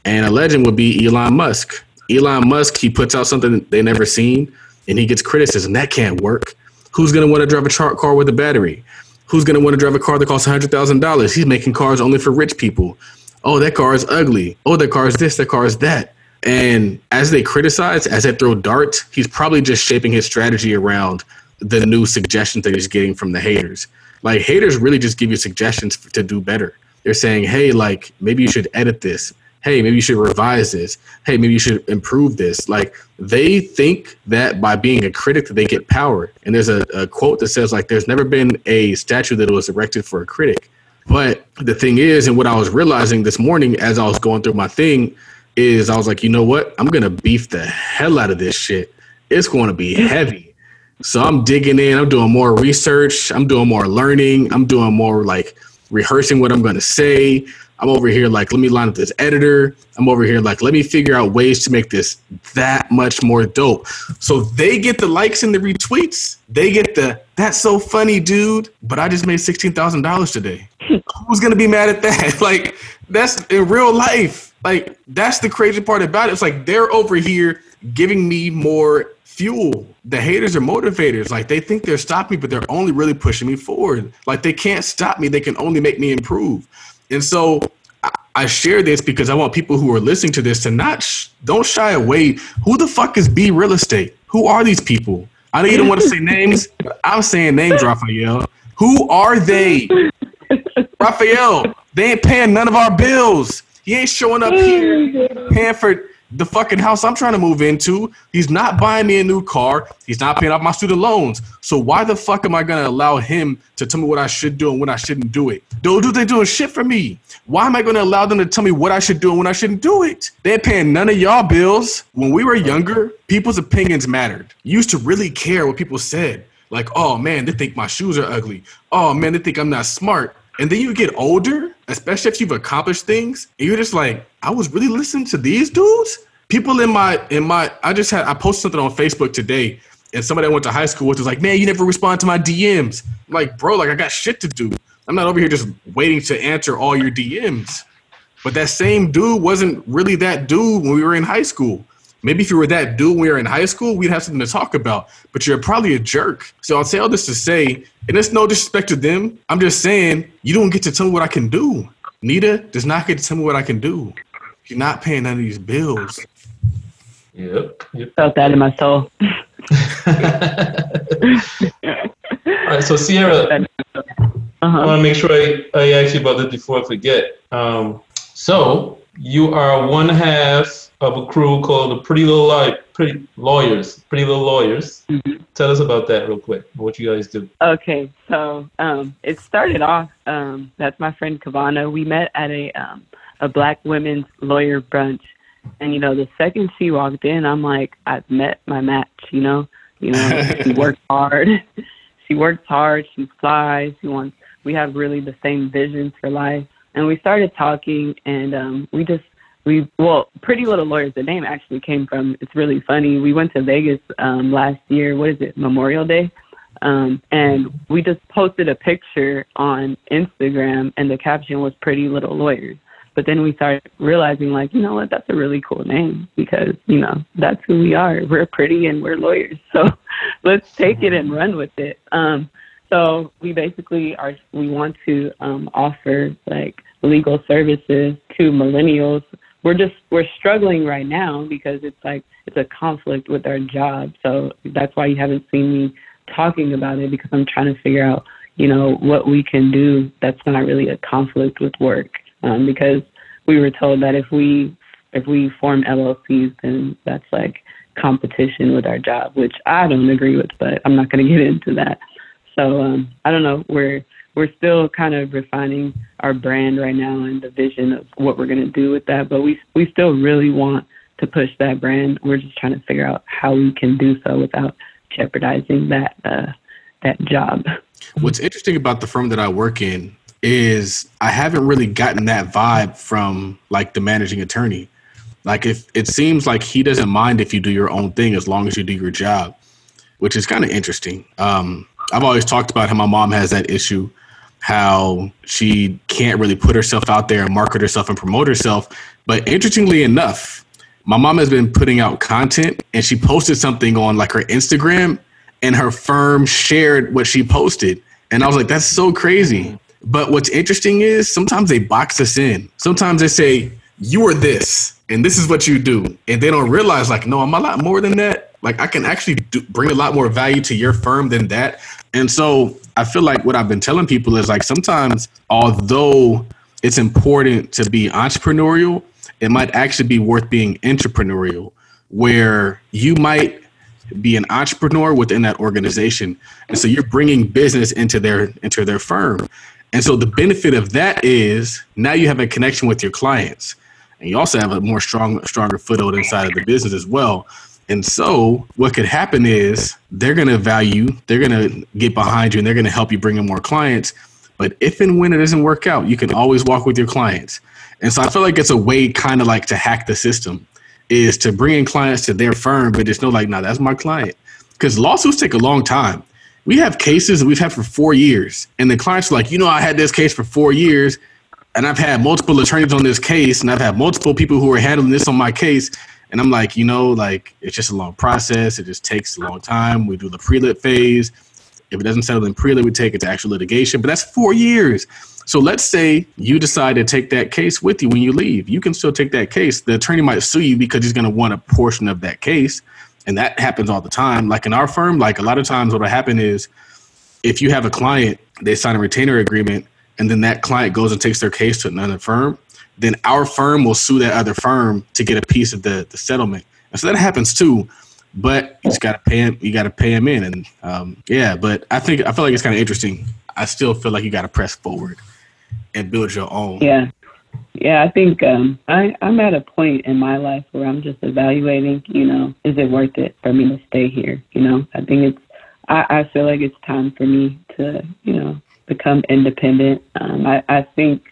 And a legend would be Elon Musk. Elon Musk, he puts out something they never seen and he gets criticism. That can't work. Who's going to want to drive a chart car with a battery? Who's going to want to drive a car that costs one hundred thousand dollars? He's making cars only for rich people. Oh, that car is ugly. Oh, that car is this, that car is that. And as they criticize, as they throw darts, he's probably just shaping his strategy around the new suggestions that he's getting from the haters. Like, haters really just give you suggestions to do better. They're saying, hey, like, maybe you should edit this. Hey, maybe you should revise this. Hey, maybe you should improve this. Like, they think that by being a critic that they get power. And there's a, a quote that says, like, there's never been a statue that was erected for a critic. But the thing is, and what I was realizing this morning as I was going through my thing is I was like, you know what? I'm going to beef the hell out of this shit. It's going to be heavy. So I'm digging in. I'm doing more research. I'm doing more learning. I'm doing more, like, rehearsing what I'm going to say. I'm over here like, let me line up this editor. I'm over here like, let me figure out ways to make this that much more dope. So they get the likes and the retweets. They get the, that's so funny, dude. But I just made sixteen thousand dollars today. Who's going to be mad at that? Like, that's in real life. Like, that's the crazy part about it. It's like they're over here giving me more fuel. The haters are motivators. Like, they think they're stopping me, but they're only really pushing me forward. Like, they can't stop me. They can only make me improve. And so I share this because I want people who are listening to this to not, sh- don't shy away. Who the fuck is B Real Estate? Who are these people? I don't even want to say names, but I'm saying names, Raphael. Who are they? Raphael, they ain't paying none of our bills. He ain't showing up here paying for the fucking house I'm trying to move into. He's not buying me a new car. He's not paying off my student loans. So why the fuck am I going to allow him to tell me what I should do and when I shouldn't do it? Those dudes, they doing shit for me. Why am I going to allow them to tell me what I should do and when I shouldn't do it? They're paying none of y'all bills. When we were younger, people's opinions mattered. You used to really care what people said. Like, oh man, they think my shoes are ugly. Oh man, they think I'm not smart. And then you get older, especially if you've accomplished things, and you're just like, I was really listening to these dudes? People in my, in my, I just had, I posted something on Facebook today, and somebody I went to high school with was like, man, you never respond to my D Ms. I'm like, bro, like, I got shit to do. I'm not over here just waiting to answer all your D Ms. But that same dude wasn't really that dude when we were in high school. Maybe if you were that dude when we were in high school, we'd have something to talk about, but you're probably a jerk. So I'll say all this to say, and it's no disrespect to them. I'm just saying, you don't get to tell me what I can do. Nita does not get to tell me what I can do. You're not paying none of these bills. Yep. yep. Felt that in my soul. All right, so Sierra, uh-huh. I want to make sure I, I ask you about this before I forget. Um, so you are one half of a crew called the Pretty Little Li- Pretty Lawyers. Pretty Little Lawyers. Mm-hmm. Tell us about that real quick. What you guys do? Okay, so um, it started off. Um, that's my friend Kavana. We met at a um, a Black women's lawyer brunch. And, you know, the second she walked in, I'm like, I've met my match, you know? You know, she works hard. She works hard. She flies. She wants, we have really the same visions for life. And we started talking, and um, we just, we, well, Pretty Little Lawyers, the name actually came from, it's really funny. We went to Vegas um, last year. What is it? Memorial Day. Um, and we just posted a picture on Instagram, and the caption was Pretty Little Lawyers. But then we started realizing, like, you know what, that's a really cool name because, you know, that's who we are. We're pretty and we're lawyers. So let's take it and run with it. Um, so we basically are, we want to um, offer, like, legal services to millennials. We're just, we're struggling right now because it's like, it's a conflict with our job. So that's why you haven't seen me talking about it, because I'm trying to figure out, you know, what we can do that's not really a conflict with work. Um, because we were told that if we if we form L L Cs, then that's like competition with our job, which I don't agree with, but I'm not going to get into that. So um, I don't know. We're we're still kind of refining our brand right now and the vision of what we're going to do with that. But we we still really want to push that brand. We're just trying to figure out how we can do so without jeopardizing that uh, that job. What's interesting about the firm that I work in is I haven't really gotten that vibe from, like, the managing attorney. Like, if it seems like he doesn't mind if you do your own thing as long as you do your job, which is kind of interesting. Um, I've always talked about how my mom has that issue, how she can't really put herself out there and market herself and promote herself. But interestingly enough, my mom has been putting out content, and she posted something on, like, her Instagram, and her firm shared what she posted. And I was like, that's so crazy. But what's interesting is sometimes they box us in. Sometimes they say, you are this, and this is what you do. And they don't realize, like, no, I'm a lot more than that. Like, I can actually do, bring a lot more value to your firm than that. And so I feel like what I've been telling people is, like, sometimes, although it's important to be entrepreneurial, it might actually be worth being entrepreneurial, where you might be an entrepreneur within that organization. And so you're bringing business into their into their firm. And so the benefit of that is now you have a connection with your clients, and you also have a more strong, stronger foothold inside of the business as well. And so what could happen is they're going to value, they're going to get behind you, and they're going to help you bring in more clients. But if and when it doesn't work out, you can always walk with your clients. And so I feel like it's a way kind of like to hack the system is to bring in clients to their firm, but it's no like, no, that's my client. Because lawsuits take a long time. We have cases that we've had for four years, and the clients are like, you know, I had this case for four years, and I've had multiple attorneys on this case, and I've had multiple people who are handling this on my case. And I'm like, you know, like, it's just a long process. It just takes a long time. We do the pre-lit phase. If it doesn't settle in pre-lit, we take it to actual litigation, but that's four years. So let's say you decide to take that case with you when you leave. You can still take that case. The attorney might sue you because he's going to want a portion of that case. And that happens all the time. Like in our firm, like a lot of times what will happen is if you have a client, they sign a retainer agreement, and then that client goes and takes their case to another firm, then our firm will sue that other firm to get a piece of the, the settlement. And so that happens too, but you just got to pay them, you got to pay them in. And um, yeah, but I think, I feel like it's kind of interesting. I still feel like you got to press forward and build your own. Yeah. Yeah, I think um, I, I'm at a point in my life where I'm just evaluating, you know, is it worth it for me to stay here? You know, I think it's, I, I feel like it's time for me to, you know, become independent. Um, I, I think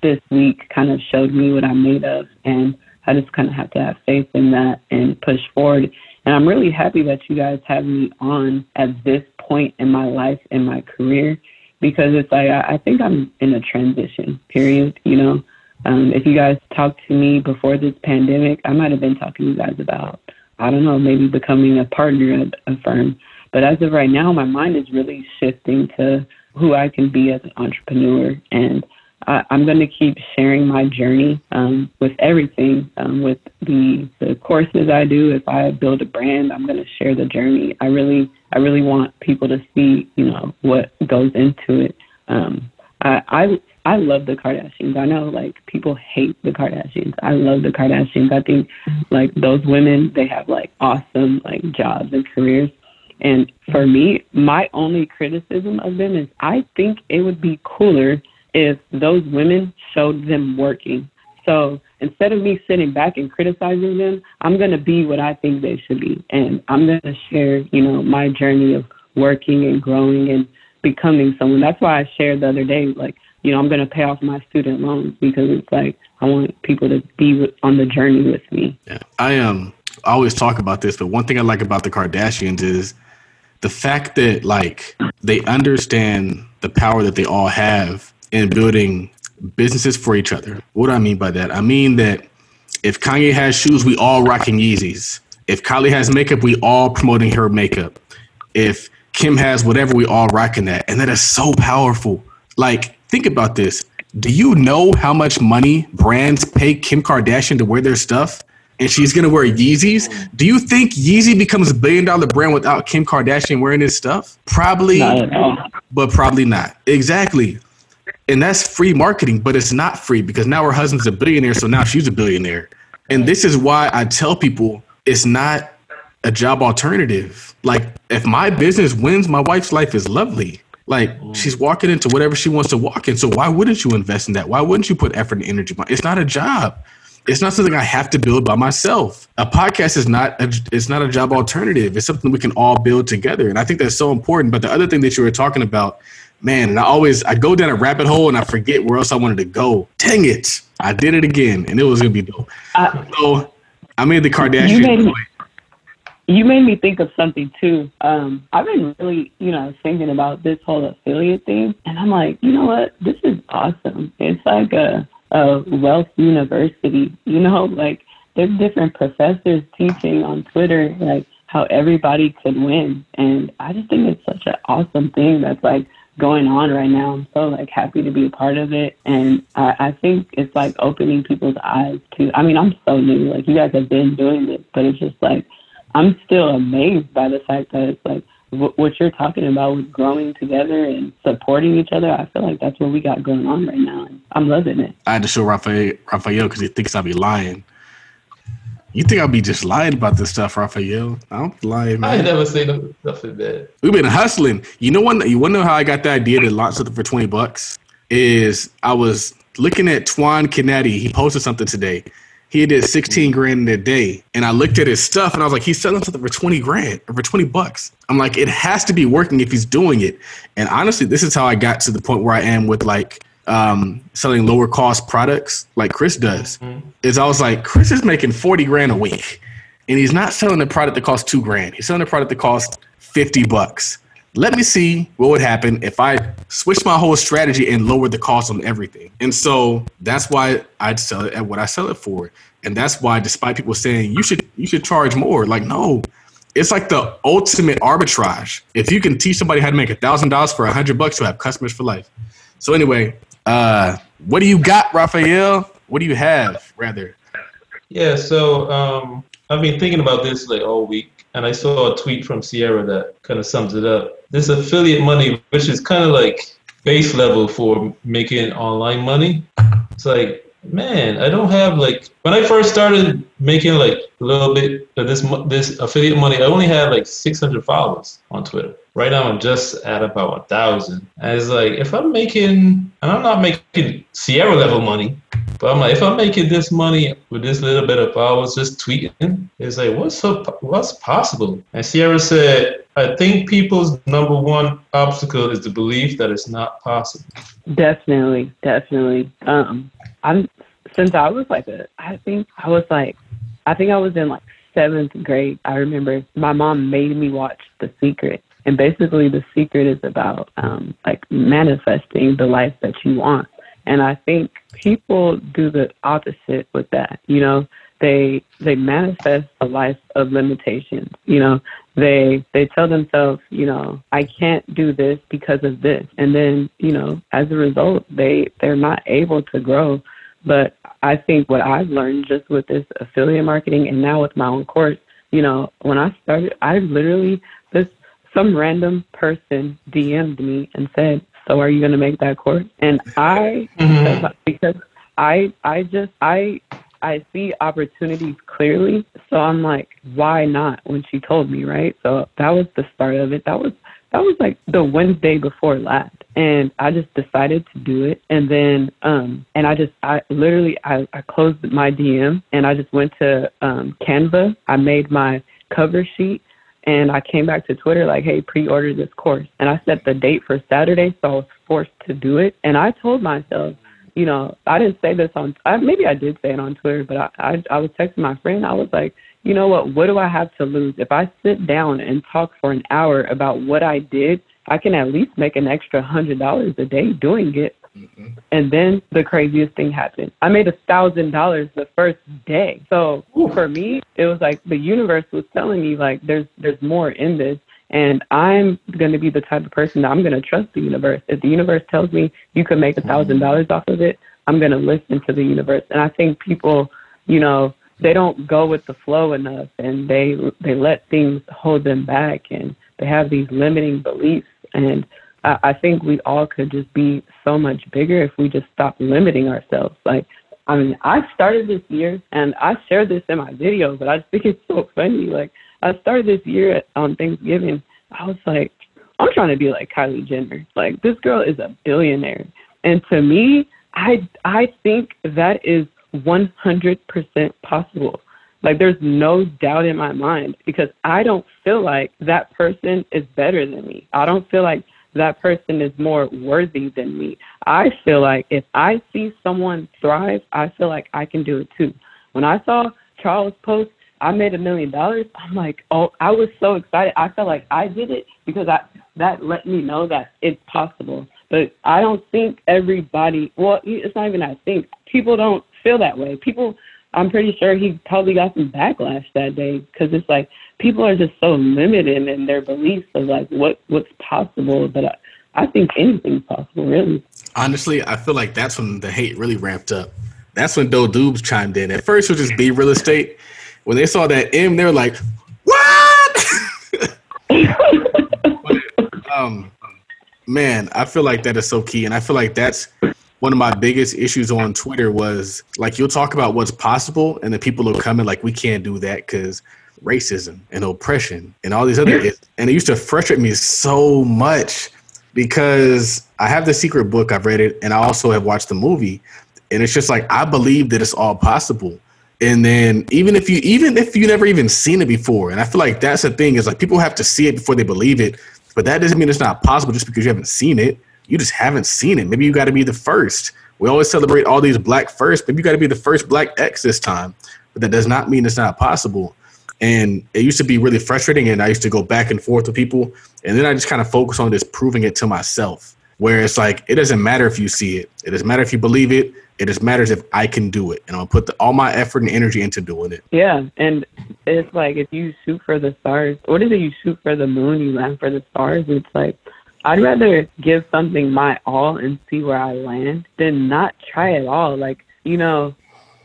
this week kind of showed me what I'm made of, and I just kind of have to have faith in that and push forward. And I'm really happy that you guys have me on at this point in my life, in my career, because it's like, I, I think I'm in a transition period, you know. Um, if you guys talked to me before this pandemic, I might have been talking to you guys about, I don't know, maybe becoming a partner at a firm. But as of right now, my mind is really shifting to who I can be as an entrepreneur. And I, I'm going to keep sharing my journey um, with everything, um, with the, the courses I do. If I build a brand, I'm going to share the journey. I really, I really want people to see, you know, what goes into it. Um, I, I, I love the Kardashians. I know, like, people hate the Kardashians. I love the Kardashians. I think, like, those women, they have, like, awesome, like, jobs and careers. And for me, my only criticism of them is I think it would be cooler if those women showed them working. So instead of me sitting back and criticizing them, I'm going to be what I think they should be. And I'm going to share, you know, my journey of working and growing and becoming someone. That's why I shared the other day, like, you know, I'm going to pay off my student loans, because it's like I want people to be on the journey with me. Yeah, I am. Um, I always talk about this, but one thing I like about the Kardashians is the fact that, like, they understand the power that they all have in building businesses for each other. What do I mean by that? I mean that if Kanye has shoes, we all rocking Yeezys. If Kylie has makeup, we all promoting her makeup. If Kim has whatever, we all rocking that. And that is so powerful. Like, think about this. Do you know how much money brands pay Kim Kardashian to wear their stuff? And she's going to wear Yeezys. Do you think Yeezy becomes a billion dollar brand without Kim Kardashian wearing his stuff? Probably, not at all. But probably not. Exactly. And that's free marketing, but it's not free because now her husband's a billionaire. So now she's a billionaire. And this is why I tell people it's not a job alternative. Like, if my business wins, my wife's life is lovely. Like, she's walking into whatever she wants to walk in. So why wouldn't you invest in that? Why wouldn't you put effort and energy? It's not a job. It's not something I have to build by myself. A podcast is not a, it's not a job alternative. It's something we can all build together. And I think that's so important. But the other thing that you were talking about, man, and I always, I go down a rabbit hole and I forget where else I wanted to go. Dang it. I did it again. And it was going to be dope. Uh, so I made the Kardashian point. You made me think of something, too. Um, I've been really, you know, thinking about this whole affiliate thing. And I'm like, you know what? This is awesome. It's like a, a wealth university, you know, like there's different professors teaching on Twitter, like how everybody could win. And I just think it's such an awesome thing that's like going on right now. I'm so like happy to be a part of it. And I, I think it's like opening people's eyes to, I mean, I'm so new, like you guys have been doing this, but it's just like, I'm still amazed by the fact that it's like w- what you're talking about with growing together and supporting each other. I feel like that's what we got going on right now. And I'm loving it. I had to show Raphael Raphael because he thinks I'll be lying. You think I'll be just lying about this stuff, Raphael? I'm lying, man. I ain't never seen no stuff like that. We've been hustling. You know what? You wanna know how I got the idea to launch something for twenty bucks? Is I was looking at Twan Kennedy. He posted something today. He did sixteen grand in a day. And I looked at his stuff and I was like, he's selling something for twenty grand or for twenty bucks. I'm like, it has to be working if he's doing it. And honestly, this is how I got to the point where I am with like um, selling lower cost products like Chris does. Mm-hmm. Is I was like, Chris is making forty grand a week and he's not selling a product that costs two grand. He's selling a product that costs fifty bucks. Let me see what would happen if I switched my whole strategy and lowered the cost on everything. And so that's why I'd sell it at what I sell it for. And that's why, despite people saying you should you should charge more, like, no, it's like the ultimate arbitrage. If you can teach somebody how to make a thousand dollars for a hundred bucks, you'll have customers for life. So anyway, uh, what do you got, Raphael? What do you have, rather? Yeah. So um, I've been thinking about this like all week. And I saw a tweet from Sierra that kind of sums it up. This affiliate money, which is kind of like base level for making online money. It's like, man, I don't have like, when I first started making like a little bit of this this affiliate money, I only had like six hundred followers on Twitter. Right now, I'm just at about a thousand. And it's like, if I'm making, and I'm not making Sierra level money, but I'm like, if I'm making this money with this little bit of hours just tweeting, it's like, what's so, what's possible? And Sierra said, I think people's number one obstacle is the belief that it's not possible. Definitely, definitely. Um, I'm since I was like, a, I think I was like, I think I was in like seventh grade. I remember my mom made me watch The Secret. And basically The Secret is about um, like manifesting the life that you want. And I think people do the opposite with that. You know, they they manifest a life of limitations. You know, they they tell themselves, you know, I can't do this because of this. And then, you know, as a result, they, they're not able to grow. But I think what I've learned just with this affiliate marketing and now with my own course, you know, when I started, I literally, this some random person D M'd me and said, so are you going to make that course? And I, mm-hmm. because I, I just, I, I see opportunities clearly. So I'm like, why not? When she told me, right? So that was the start of it. That was, that was like the Wednesday before last. And I just decided to do it. And then, um, and I just, I literally, I, I closed my D M and I just went to um, Canva. I made my cover sheet. And I came back to Twitter like, hey, pre-order this course. And I set the date for Saturday, so I was forced to do it. And I told myself, you know, I didn't say this on, I, maybe I did say it on Twitter, but I, I, I was texting my friend. I was like, you know what, what do I have to lose? If I sit down and talk for an hour about what I did, I can at least make an extra one hundred dollars a day doing it. Mm-hmm. And then the craziest thing happened. I made one thousand dollars the first day. So Ooh. For me, it was like the universe was telling me, like, there's there's more in this. And I'm going to be the type of person that I'm going to trust the universe. If the universe tells me you can make one thousand dollars off of it, I'm going to listen to the universe. And I think people, you know, they don't go with the flow enough, and they they let things hold them back, and they have these limiting beliefs. And I think we all could just be so much bigger if we just stopped limiting ourselves. Like, I mean, I started this year, and I shared this in my video, but I just think it's so funny. Like, I started this year on Thanksgiving. I was like, I'm trying to be like Kylie Jenner. Like, this girl is a billionaire. And to me, I, I think that is one hundred percent possible. Like, there's no doubt in my mind, because I don't feel like that person is better than me. I don't feel like that person is more worthy than me. I feel like if I see someone thrive, I feel like I can do it too. When I saw Charles post, I made a million dollars, I'm like, oh, I was so excited. I felt like I did it because I, that let me know that it's possible. But I don't think everybody, well, it's not even I think. People don't feel that way. People, I'm pretty sure he probably got some backlash that day, because it's like, people are just so limited in their beliefs of like what, what's possible. But I, I think anything's possible, really. Honestly, I feel like that's when the hate really ramped up. That's when Doe Doobs chimed in. At first, it was just B Real Estate. When they saw that M, they were like, what? but, um, man, I feel like that is so key. And I feel like that's one of my biggest issues on Twitter was, like, you'll talk about what's possible, and the people will come in like, we can't do that because racism and oppression and all these other issues. And it used to frustrate me so much, because I have the secret book, I've read it, and I also have watched the movie, and it's just like, I believe that it's all possible. And then even if you even if you never even seen it before, and I feel like that's the thing, is like, people have to see it before they believe it, but that doesn't mean it's not possible just because you haven't seen it. You just haven't seen it. Maybe you got to be the first. We always celebrate all these black firsts. Maybe you got to be the first black X this time, but that does not mean it's not possible. And it used to be really frustrating, and I used to go back and forth with people. And then I just kind of focus on just proving it to myself, where it's like, it doesn't matter if you see it. It doesn't matter if you believe it. It just matters if I can do it. And I'll put the, all my effort and energy into doing it. Yeah. And it's like, if you shoot for the stars, what is it? You shoot for the moon, you land for the stars. It's like, I'd rather give something my all and see where I land than not try at all. Like, you know,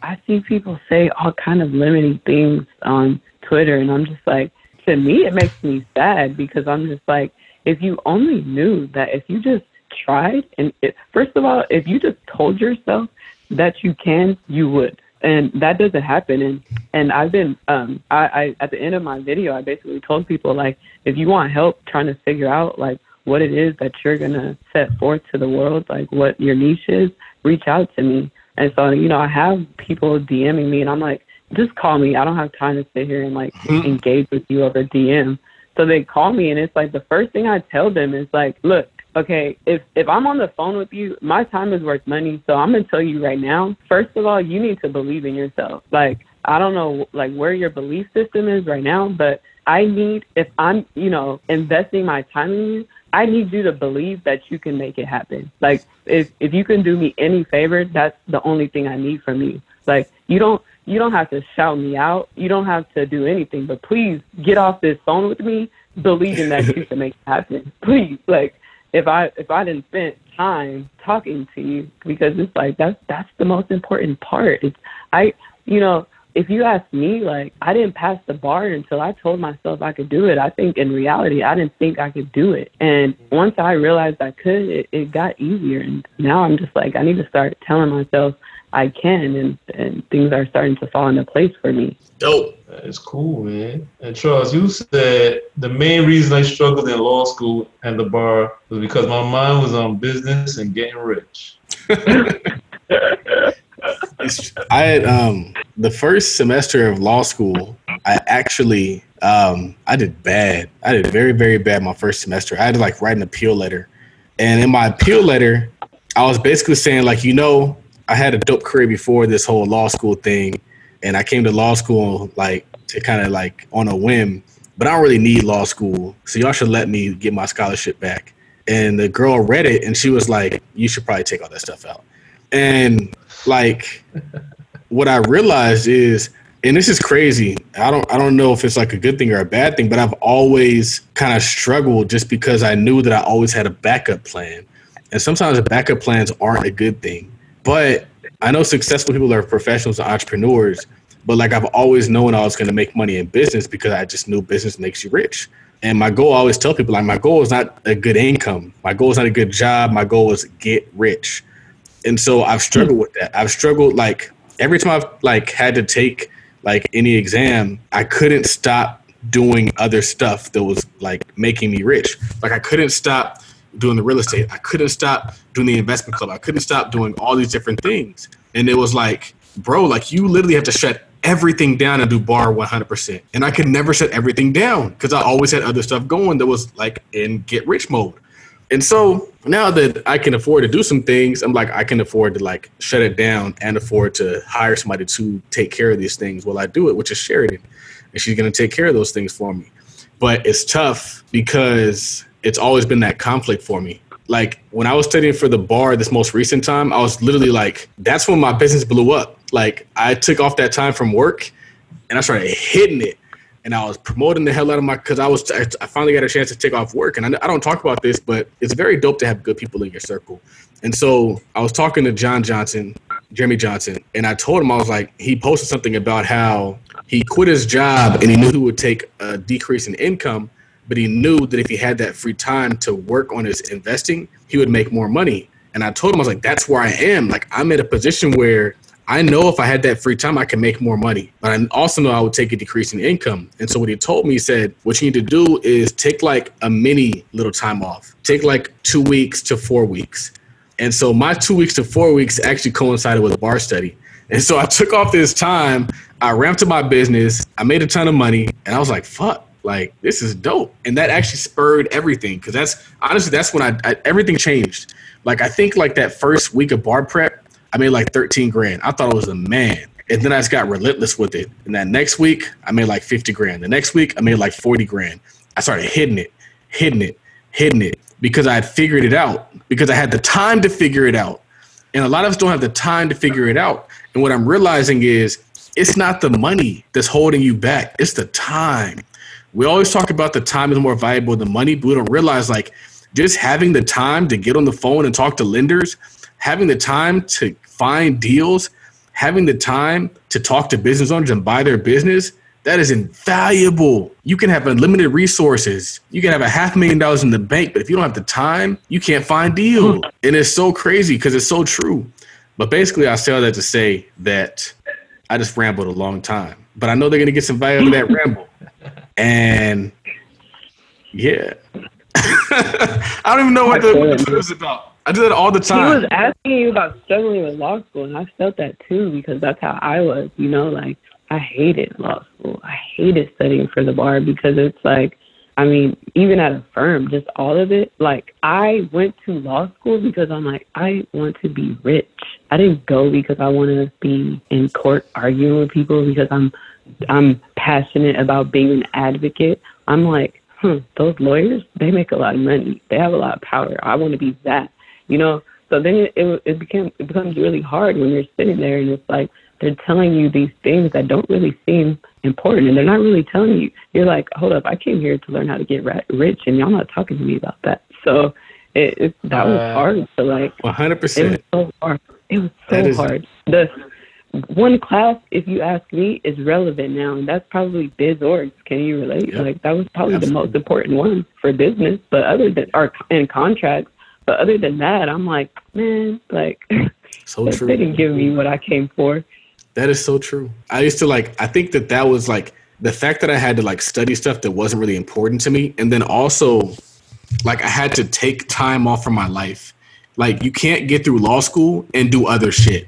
I see people say all kind of limiting things on Twitter, and I'm just like, to me, it makes me sad, because I'm just like, if you only knew that, if you just tried, and it, first of all, if you just told yourself that you can, you would. And that doesn't happen. And, and I've been, um, I, I, at the end of my video, I basically told people, like, if you want help trying to figure out, like, what it is that you're going to set forth to the world, like what your niche is, reach out to me. And so, you know, I have people DMing me, and I'm like, just call me. I don't have time to sit here and, like, mm-hmm. engage with you over D M. So they call me, and it's like, the first thing I tell them is like, look, okay, if, if I'm on the phone with you, my time is worth money. So I'm going to tell you right now, first of all, you need to believe in yourself. Like, I don't know, like, where your belief system is right now, but I need, if I'm, you know, investing my time in you, I need you to believe that you can make it happen. Like, if, if you can do me any favor, that's the only thing I need from you. Like, you don't you don't have to shout me out. You don't have to do anything, but please get off this phone with me, believing that you can make it happen. Please, like, if I if I didn't spend time talking to you, because it's like that's that's the most important part. It's I you know. If you ask me, like, I didn't pass the bar until I told myself I could do it. I think in reality, I didn't think I could do it. And once I realized I could, it, it got easier. And now I'm just like, I need to start telling myself I can. And, and things are starting to fall into place for me. Dope. That is cool, man. And Charles, you said the main reason I struggled in law school and the bar was because my mind was on business and getting rich. I had um, the first semester of law school, I actually, um, I did bad. I did very, very bad my first semester. I had to like write an appeal letter. And in my appeal letter, I was basically saying like, you know, I had a dope career before this whole law school thing. And I came to law school like to kind of like on a whim, but I don't really need law school. So y'all should let me get my scholarship back. And the girl read it and she was like, you should probably take all that stuff out. And like what I realized is, and this is crazy, I don't I don't know if it's like a good thing or a bad thing, but I've always kind of struggled just because I knew that I always had a backup plan. And sometimes the backup plans aren't a good thing. But I know successful people are professionals and entrepreneurs, but like I've always known I was going to make money in business because I just knew business makes you rich. And my goal, I always tell people, like my goal is not a good income. My goal is not a good job. My goal is get rich. And so I've struggled with that. I've struggled, like, every time I've, like, had to take, like, any exam, I couldn't stop doing other stuff that was, like, making me rich. Like, I couldn't stop doing the real estate. I couldn't stop doing the investment club. I couldn't stop doing all these different things. And it was like, bro, like, you literally have to shut everything down and do bar one hundred percent. And I could never shut everything down because I always had other stuff going that was, like, in get rich mode. And so now that I can afford to do some things, I'm like, I can afford to like shut it down and afford to hire somebody to take care of these things while I do it, which is Sheridan. And she's going to take care of those things for me. But it's tough because it's always been that conflict for me. Like when I was studying for the bar this most recent time, I was literally like, that's when my business blew up. Like I took off that time from work and I started hitting it. And I was promoting the hell out of my, because I was, I finally got a chance to take off work. And I, I don't talk about this, but it's very dope to have good people in your circle. And so I was talking to John Johnson, Jeremy Johnson, and I told him, I was like, he posted something about how he quit his job and he knew he would take a decrease in income, but he knew that if he had that free time to work on his investing, he would make more money. And I told him, I was like, that's where I am. Like, I'm in a position where I know if I had that free time, I can make more money, but I also know I would take a decrease in income. And so what he told me, he said, what you need to do is take like a mini little time off, take like two weeks to four weeks. And so my two weeks to four weeks actually coincided with bar study. And so I took off this time, I ramped up my business, I made a ton of money, and I was like, fuck, like this is dope. And that actually spurred everything. Cause that's honestly, that's when I, I everything changed. Like, I think like that first week of bar prep, I made like thirteen grand. I thought I was a man. And then I just got relentless with it. And that next week, I made like fifty grand. The next week, I made like forty grand. I started hitting it, hitting it, hitting it because I had figured it out, because I had the time to figure it out. And a lot of us don't have the time to figure it out. And what I'm realizing is it's not the money that's holding you back. It's the time. We always talk about the time is more valuable than money, but we don't realize like just having the time to get on the phone and talk to lenders, having the time to find deals, having the time to talk to business owners and buy their business, that is invaluable. You can have unlimited resources. You can have a half million dollars in the bank, but if you don't have the time, you can't find deals. And it's so crazy because it's so true. But basically, I say all that to say that I just rambled a long time, but I know they're going to get some value out of that ramble. And yeah, I don't even know what the, what the was about. I do that all the time. He was asking you about struggling with law school, and I felt that too because that's how I was, you know, like I hated law school. I hated studying for the bar because it's like, I mean, even at a firm, just all of it. Like I went to law school because I'm like, I want to be rich. I didn't go because I wanted to be in court arguing with people because I'm, I'm passionate about being an advocate. I'm like, hmm, those lawyers, they make a lot of money. They have a lot of power. I want to be that. You know, so then it it, it, became, it becomes really hard when you're sitting there and it's like, they're telling you these things that don't really seem important, and they're not really telling you. You're like, hold up, I came here to learn how to get rich, and y'all not talking to me about that. So it, it that uh, was hard to like. one hundred percent. It was so hard. It was so hard. The one class, if you ask me, is relevant now, and that's probably biz orgs. Can you relate? Yep. Like that was probably Absolutely. the most important one for business, but other than our and contracts. But other than that, I'm like, man, like so true. They didn't give me what I came for. That is so true. I used to like, I think that that was like the fact that I had to like study stuff that wasn't really important to me. And then also like I had to take time off from my life. Like you can't get through law school and do other shit.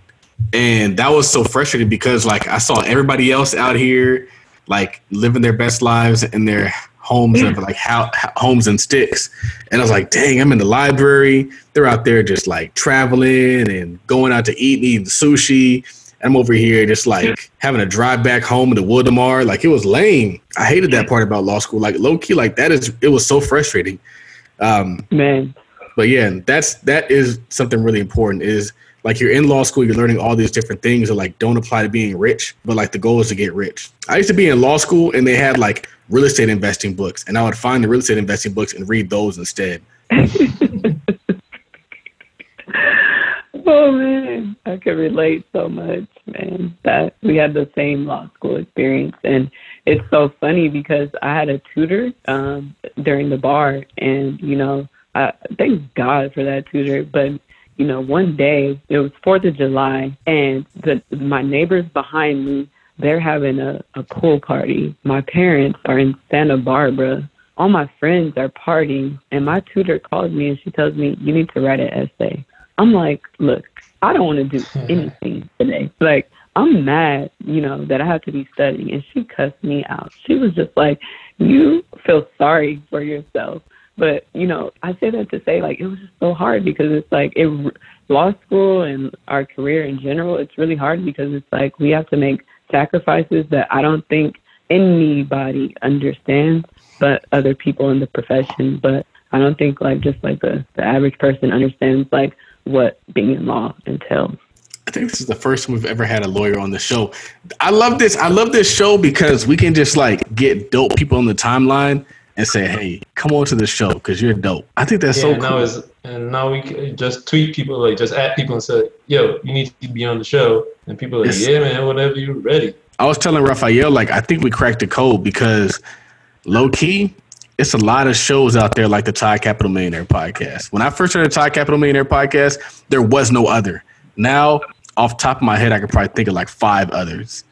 And that was so frustrating because like I saw everybody else out here like living their best lives in their homes and like how, homes and sticks. And I was like, dang, I'm in the library. They're out there just like traveling and going out to eat and eating sushi. I'm over here just like having to drive back home in the Wildemar. Like it was lame. I hated that part about law school. Like low key, like that is, it was so frustrating. Um, Man. But yeah, that's, that is something really important is like you're in law school, you're learning all these different things that like don't apply to being rich, but like the goal is to get rich. I used to be in law school and they had like real estate investing books and I would find the real estate investing books and read those instead. Oh, man, I can relate so much, man, that we had the same law school experience. And it's so funny because I had a tutor um, during the bar. And, you know, I, thank God for that tutor. But, you know, one day it was fourth of July and the, my neighbors behind me, they're having a, a pool party. My parents are in Santa Barbara. All my friends are partying. And my tutor calls me and she tells me, you need to write an essay. I'm like, look, I don't want to do anything today. Like, I'm mad, you know, that I have to be studying. And she cussed me out. She was just like, you feel sorry for yourself. But, you know, I say that to say, like, it was just so hard because it's like it, law school and our career in general, it's really hard because it's like we have to make sacrifices that I don't think anybody understands but other people in the profession. But I don't think, like, just like the, the average person understands, like, what being in law entails. I think this is the first time we've ever had a lawyer on the show. I love this. I love this show because we can just like get dope people on the timeline and say, hey, come on to the show because you're dope. I think that's yeah, so cool. Now and now we can just tweet people, like just at people and say, yo, you need to be on the show. And people are like, it's, yeah, man, whatever, you're ready. I was telling Raphael, like, I think we cracked the code because low key, it's a lot of shows out there like the Todd Capital Millionaire podcast. When I first heard the Todd Capital Millionaire podcast, there was no other. Now, off the top of my head, I could probably think of like five others.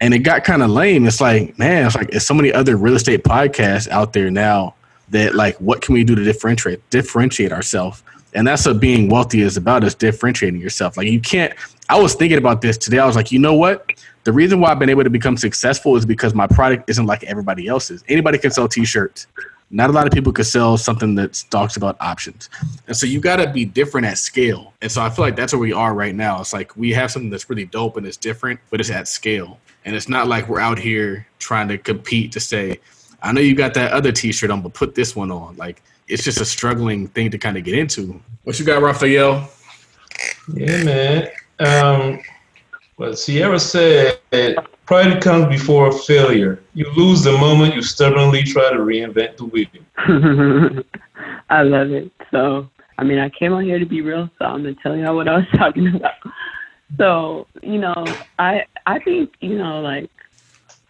And it got kind of lame. It's like, man, it's like there's so many other real estate podcasts out there now that like, what can we do to differentiate differentiate ourselves? And that's what being wealthy is about, is differentiating yourself. Like you can't, I was thinking about this today. I was like, you know what? The reason why I've been able to become successful is because my product isn't like everybody else's. Anybody can sell T-shirts. Not a lot of people could sell something that talks about options. And so you got to be different at scale. And so I feel like that's where we are right now. It's like we have something that's really dope and it's different, but it's at scale. And it's not like we're out here trying to compete to say, I know you got that other T-shirt on, but put this one on. Like, it's just a struggling thing to kind of get into. What you got, Raphael? Yeah, man. Um, well, Sierra said pride comes before failure. You lose the moment you stubbornly try to reinvent the wheel. I love it. So, I mean, I came on here to be real, so I'm going to tell y'all what I was talking about. So, you know, I I think, you know, like,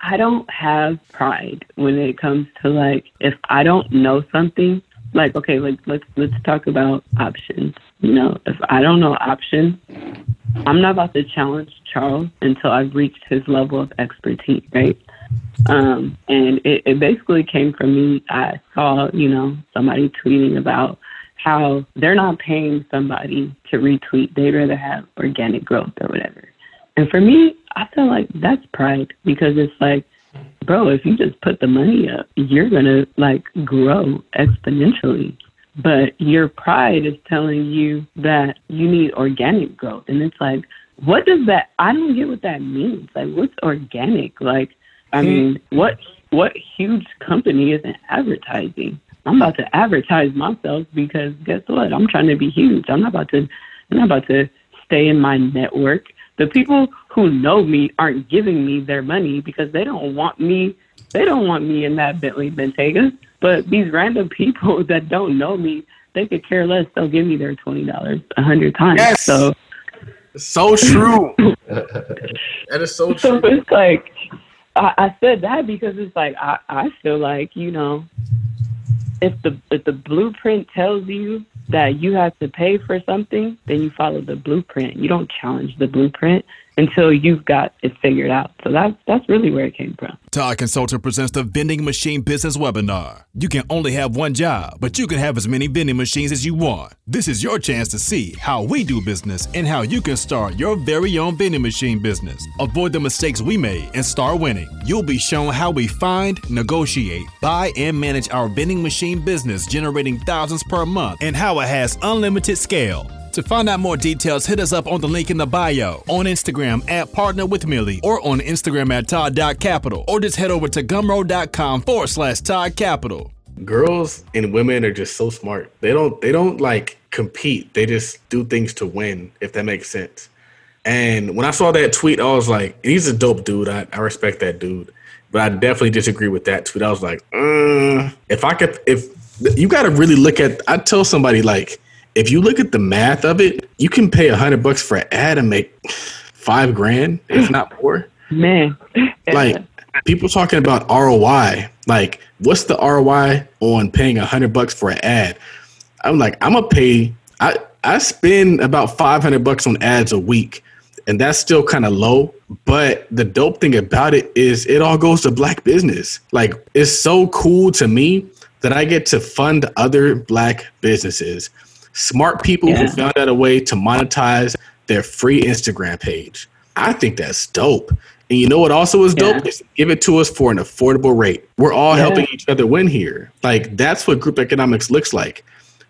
I don't have pride when it comes to, like, if I don't know something, like, okay, like, let's, let's talk about options. You know, if I don't know options, I'm not about to challenge Charles until I've reached his level of expertise, right? Um, and it, it basically came from me. I saw, you know, somebody tweeting about how they're not paying somebody to retweet. They'd rather have organic growth or whatever. And for me, I feel like that's pride because it's like, bro, if you just put the money up, you're going to, like, grow exponentially. But your pride is telling you that you need organic growth. And it's like, what does that, I don't get what that means. Like, what's organic? Like, I mean, what what huge company isn't advertising? I'm about to advertise myself because guess what? I'm trying to be huge. I'm not about to, I'm not about to stay in my network The people who know me aren't giving me their money because they don't want me. They don't want me in that Bentley Bentayga. But these random people that don't know me, they could care less. They'll give me their twenty dollars a hundred times. Yes. So so true. That is so true. So it's like, I, I said that because it's like, I, I feel like, you know, if the, if the blueprint tells you that you have to pay for something, then you follow the blueprint. You don't challenge the blueprint until you've got it figured out. So that's, that's really where it came from. Todd Consultant presents the Vending Machine Business Webinar. You can only have one job, but you can have as many vending machines as you want. This is your chance to see how we do business and how you can start your very own vending machine business. Avoid the mistakes we made and start winning. You'll be shown how we find, negotiate, buy, and manage our vending machine business, generating thousands per month, and how it has unlimited scale. To find out more details, hit us up on the link in the bio, on Instagram at Partner with Millie, or on Instagram at Todd dot Capital, or just head over to gumroad.com forward slash Todd Capital. Girls and women are just so smart. They don't they don't like compete. They just do things to win, if that makes sense. And when I saw that tweet, I was like, he's a dope dude. I, I respect that dude. But I definitely disagree with that tweet. I was like, uh, if I could, if you got to really look at, I tell somebody like, if you look at the math of it, you can pay a hundred bucks for an ad and make five grand, if not more. Man, like people talking about R O I. Like, what's the R O I on paying a hundred bucks for an ad? I'm like, I'm gonna pay. I I spend about five hundred bucks on ads a week, and that's still kind of low. But the dope thing about it is, it all goes to black business. Like, it's so cool to me that I get to fund other black businesses. Smart people yeah. who found out a way to monetize their free Instagram page. I think that's dope. And you know what also is dope? Yeah. Is give it to us for an affordable rate. We're all yeah. helping each other win here. Like, that's what group economics looks like.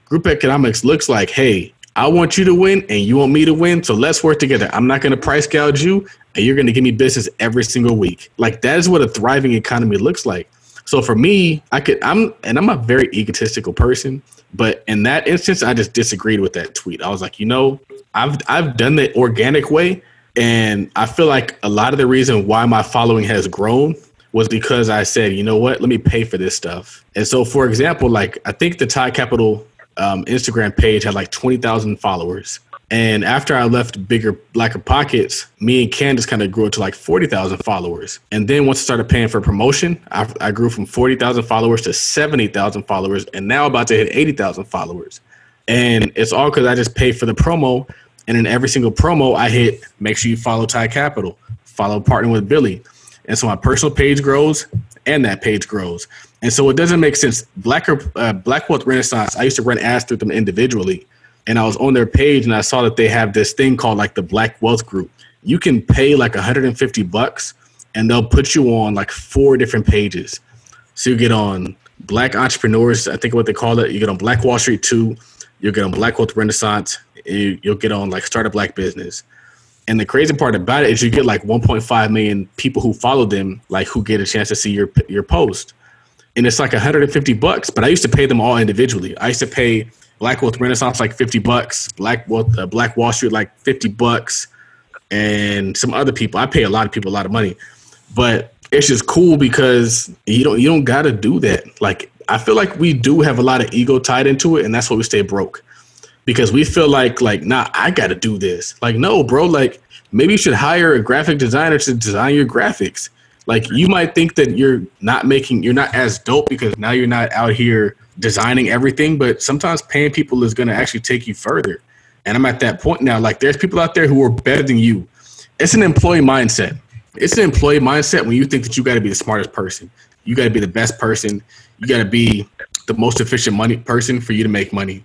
Group economics looks like, hey, I want you to win and you want me to win, so let's work together. I'm not going to price gouge you, and you're going to give me business every single week. Like, that is what a thriving economy looks like. So for me, I could, I'm, and I'm a very egotistical person, but in that instance, I just disagreed with that tweet. I was like, you know, I've, I've done the organic way. And I feel like a lot of the reason why my following has grown was because I said, you know what, let me pay for this stuff. And so for example, like I think the Todd Capital um, Instagram page had like twenty thousand followers. And after I left Bigger Blacker Pockets, me and Candace kind of grew to like forty thousand followers. And then once I started paying for promotion, I, I grew from forty thousand followers to seventy thousand followers, and now about to hit eighty thousand followers. And it's all because I just paid for the promo. And in every single promo I hit, make sure you follow Ty Capital, follow Partner with Billy. And so my personal page grows and that page grows. And so it doesn't make sense. Blacker, uh, Black Wealth Renaissance, I used to run ads through them individually. And I was on their page and I saw that they have this thing called like the Black Wealth Group. You can pay like one hundred fifty bucks and they'll put you on like four different pages. So you get on Black Entrepreneurs, I think what they call it. You get on Black Wall Street two, you'll get on Black Wealth Renaissance, and you'll get on like Start a Black Business. And the crazy part about it is you get like one point five million people who follow them, like who get a chance to see your your post. And it's like one hundred fifty bucks, but I used to pay them all individually. I used to pay Black Wealth Renaissance like fifty bucks, Black Wealth, uh, Black Wall Street like fifty bucks, and some other people. I pay a lot of people a lot of money, but it's just cool because you don't you don't gotta do that. Like I feel like we do have a lot of ego tied into it, and that's why we stay broke, because we feel like like nah, I gotta do this. Like no, bro. Like maybe you should hire a graphic designer to design your graphics. Like you might think that you're not making you're not as dope because now you're not out here designing everything, but sometimes paying people is going to actually take you further. And I'm at that point now, like there's people out there who are better than you. It's an employee mindset. It's an employee mindset when you think that you got to be the smartest person. You got to be the best person. You got to be the most efficient money person for you to make money.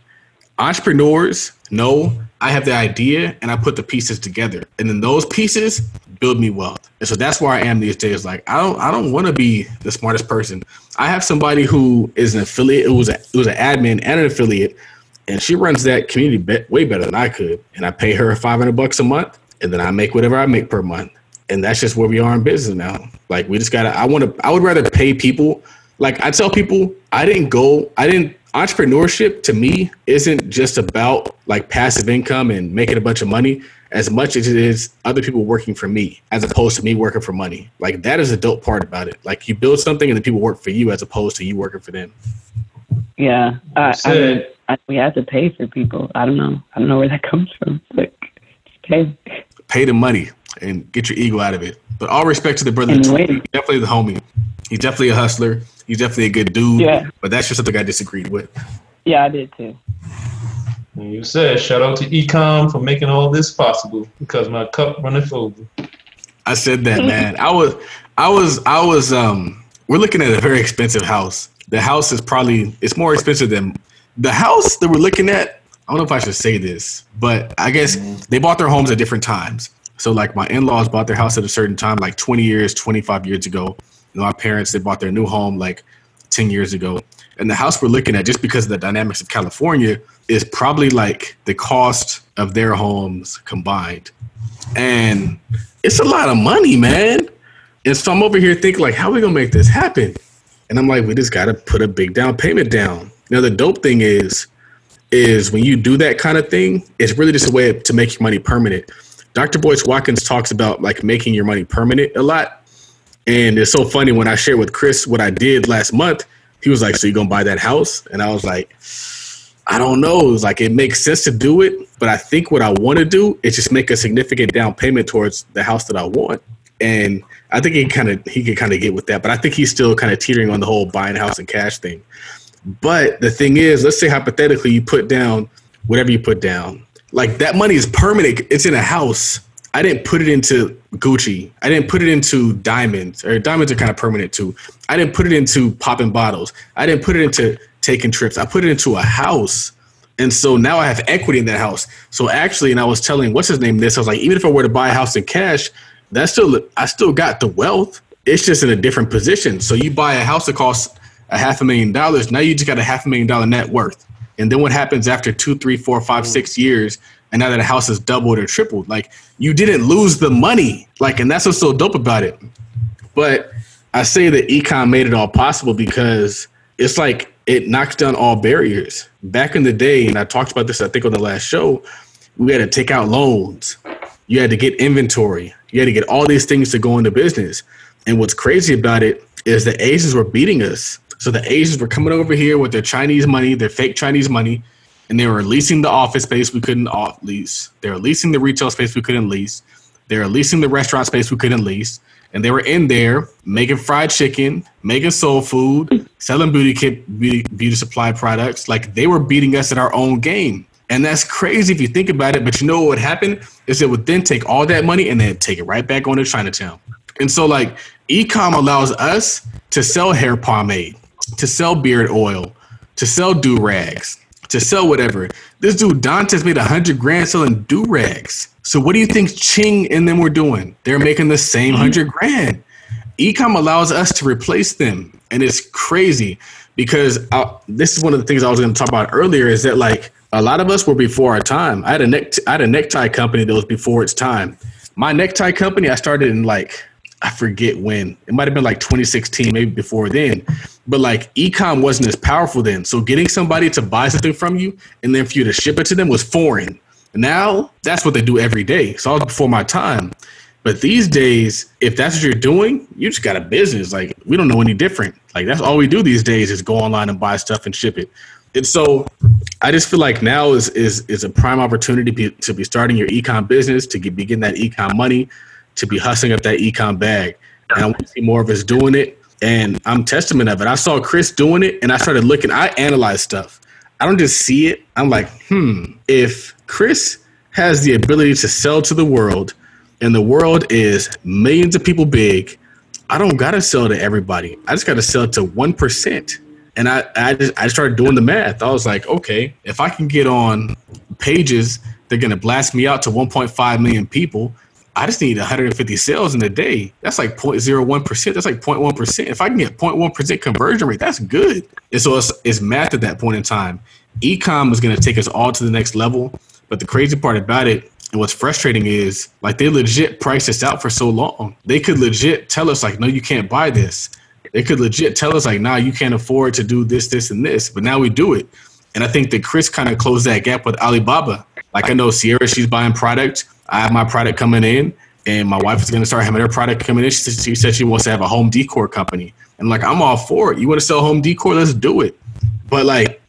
Entrepreneurs know I have the idea and I put the pieces together, and then those pieces build me wealth. And so that's where I am these days. Like I don't, I don't want to be the smartest person. I have somebody who is an affiliate, who was a, who was an admin and an affiliate, and she runs that community be- way better than I could. And I pay her five hundred bucks a month, and then I make whatever I make per month. And that's just where we are in business now. Like we just gotta. I want to. I would rather pay people. Like I tell people, I didn't go. I didn't. Entrepreneurship to me isn't just about like passive income and making a bunch of money. as much as it is other people working for me, as opposed to me working for money. Like, that is the dope part about it. Like, you build something and the people work for you as opposed to you working for them. Yeah. Uh, I mean, I, we have to pay for people. I don't know. I don't know where that comes from. Like, just pay. Pay the money and get your ego out of it. But all respect to the brother. He's definitely the homie. He's definitely a hustler. He's definitely a good dude. Yeah. But that's just something I disagreed with. Yeah, I did too. You said shout out to Ecom for making all this possible, because my cup runneth over. I said that, man. I was, I was, I was. Um, we're looking at a very expensive house. The house is probably it's more expensive than the house that we're looking at. I don't know if I should say this, but I guess they bought their homes at different times. So like my in-laws bought their house at a certain time, like twenty years, twenty-five years ago. You know, my parents, they bought their new home like ten years ago. And the house we're looking at, just because of the dynamics of California, is probably like the cost of their homes combined. And it's a lot of money, man. And so I'm over here thinking, like, how are we going to make this happen? And I'm like, we just got to put a big down payment down. Now, the dope thing is, is when you do that kind of thing, it's really just a way to make your money permanent. Doctor Boyce Watkins talks about, like, making your money permanent a lot. And it's so funny when I shared with Chris what I did last month, he was like, so you're going to buy that house? And I was like, I don't know. It was like, it makes sense to do it. But I think what I want to do is just make a significant down payment towards the house that I want. And I think he kind of, he could kind of get with that. But I think he's still kind of teetering on the whole buying a house in cash thing. But the thing is, let's say hypothetically, you put down whatever you put down. Like, that money is permanent. It's in a house. I didn't put it into Gucci. I didn't put it into diamonds, or diamonds are kind of permanent too. I didn't put it into popping bottles. I didn't put it into taking trips. I put it into a house. And so now I have equity in that house. So actually, and I was telling what's his name this, I was like, even if I were to buy a house in cash, that's still, I still got the wealth. It's just in a different position. So you buy a house that costs a half a million dollars. Now you just got a half a million dollar net worth. And then what happens after two, three, four, five, six years? And now that the house has doubled or tripled, like, you didn't lose the money. Like, and that's what's so dope about it. But I say that Ecom made it all possible because it's like it knocks down all barriers. Back in the day, and I talked about this, I think, on the last show, we had to take out loans. You had to get inventory. You had to get all these things to go into business. And what's crazy about it is the Asians were beating us. So the Asians were coming over here with their Chinese money, their fake Chinese money. And they were leasing the office space we couldn't lease. They were leasing the retail space we couldn't lease. They were leasing the restaurant space we couldn't lease. And they were in there making fried chicken, making soul food, selling beauty kit, beauty, beauty supply products. Like, they were beating us at our own game. And that's crazy if you think about it. But you know what would happen is it would then take all that money and then take it right back on to Chinatown. And so, like, Ecom allows us to sell hair pomade, to sell beard oil, to sell do-rags, to sell whatever. This dude Dante's made a hundred grand selling do-rags. So what do you think Ching and them were doing? They're making the same hundred grand. Ecom allows us to replace them. And it's crazy because I, this is one of the things I was going to talk about earlier is that, like, a lot of us were before our time. I had a neck, I had a necktie company that was before its time. My necktie company, I started in like, I forget when. It might have been like twenty sixteen, maybe before then. But like, Ecom wasn't as powerful then. So getting somebody to buy something from you and then for you to ship it to them was foreign. Now that's what they do every day. So I was before my time. But these days, if that's what you're doing, you just got a business. Like, we don't know any different. Like, that's all we do these days is go online and buy stuff and ship it. And so I just feel like now is is is a prime opportunity to be starting your Ecom business, to get, be getting that Ecom money, to be hustling up that Ecom bag. And I want to see more of us doing it. And I'm testament of it. I saw Chris doing it and I started looking. I analyze stuff. I don't just see it. I'm like, hmm, if Chris has the ability to sell to the world and the world is millions of people big, I don't got to sell to everybody. I just got to sell to one percent. And I, I, just, I started doing the math. I was like, okay, if I can get on pages, they're going to blast me out to one point five million people. I just need one hundred fifty sales in a day. That's like zero point zero one percent. That's like zero point one percent. If I can get zero point one percent conversion rate, that's good. And so it's, it's math at that point in time. Ecom is going to take us all to the next level. But the crazy part about it and what's frustrating is, like, they legit priced us out for so long. They could legit tell us, like, no, you can't buy this. They could legit tell us, like, nah, you can't afford to do this, this, and this. But now we do it. And I think that Chris kind of closed that gap with Alibaba. Like, I know Sierra, she's buying product. I have my product coming in, and my wife is going to start having her product coming in. She, she said she wants to have a home decor company. And like, I'm all for it. You want to sell home decor? Let's do it. But like,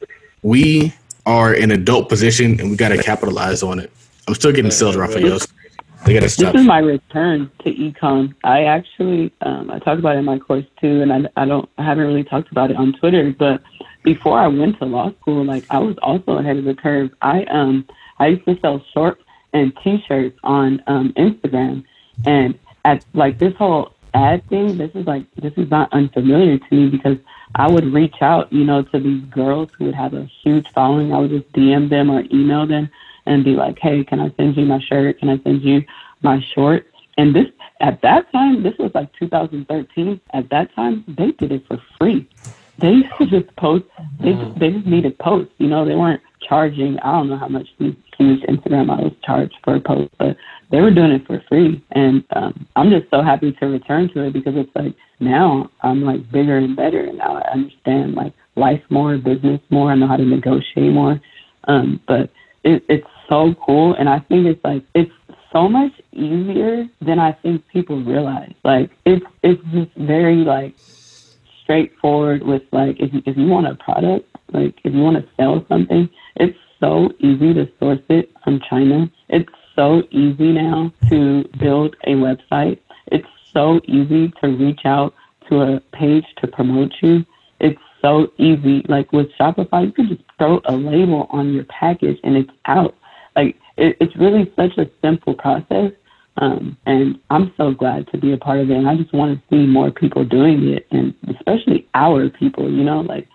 we are in an adult position, and we got to capitalize on it. I'm still getting sales, Raphael. They got to stop. This is my return to e-com. I actually, um, I talked about it in my course too, and I, I don't, I haven't really talked about it on Twitter, but before I went to law school, like I was also ahead of the curve. I, um, I used to sell shorts and t-shirts on um, Instagram, and at like this whole ad thing, this is like, this is not unfamiliar to me, because I would reach out, you know, to these girls who would have a huge following. I would just D M them or email them and be like, hey, can I send you my shirt? Can I send you my shorts? And this, at that time, this was like two thousand thirteen. At that time, they did it for free. They used to just post. They just, they just needed posts. You know, they weren't charging. I don't know how much huge Instagram I was charged for a post, but they were doing it for free. And um, I'm just so happy to return to it, because it's like now I'm like bigger and better. And now I understand like life more, business more. I know how to negotiate more. Um, but It, it's so cool, and I think it's like it's so much easier than I think people realize. Like it's it's just very like straightforward with like if you, if you want a product, like if you want to sell something, it's so easy to source it from China. It's so easy now to build a website. It's so easy to reach out to a page to promote you. It's so easy. Like with Shopify, you could just throw a label on your package and it's out. Like it, it's really such a simple process. Um, and I'm so glad to be a part of it. And I just want to see more people doing it, and especially our people, you know, like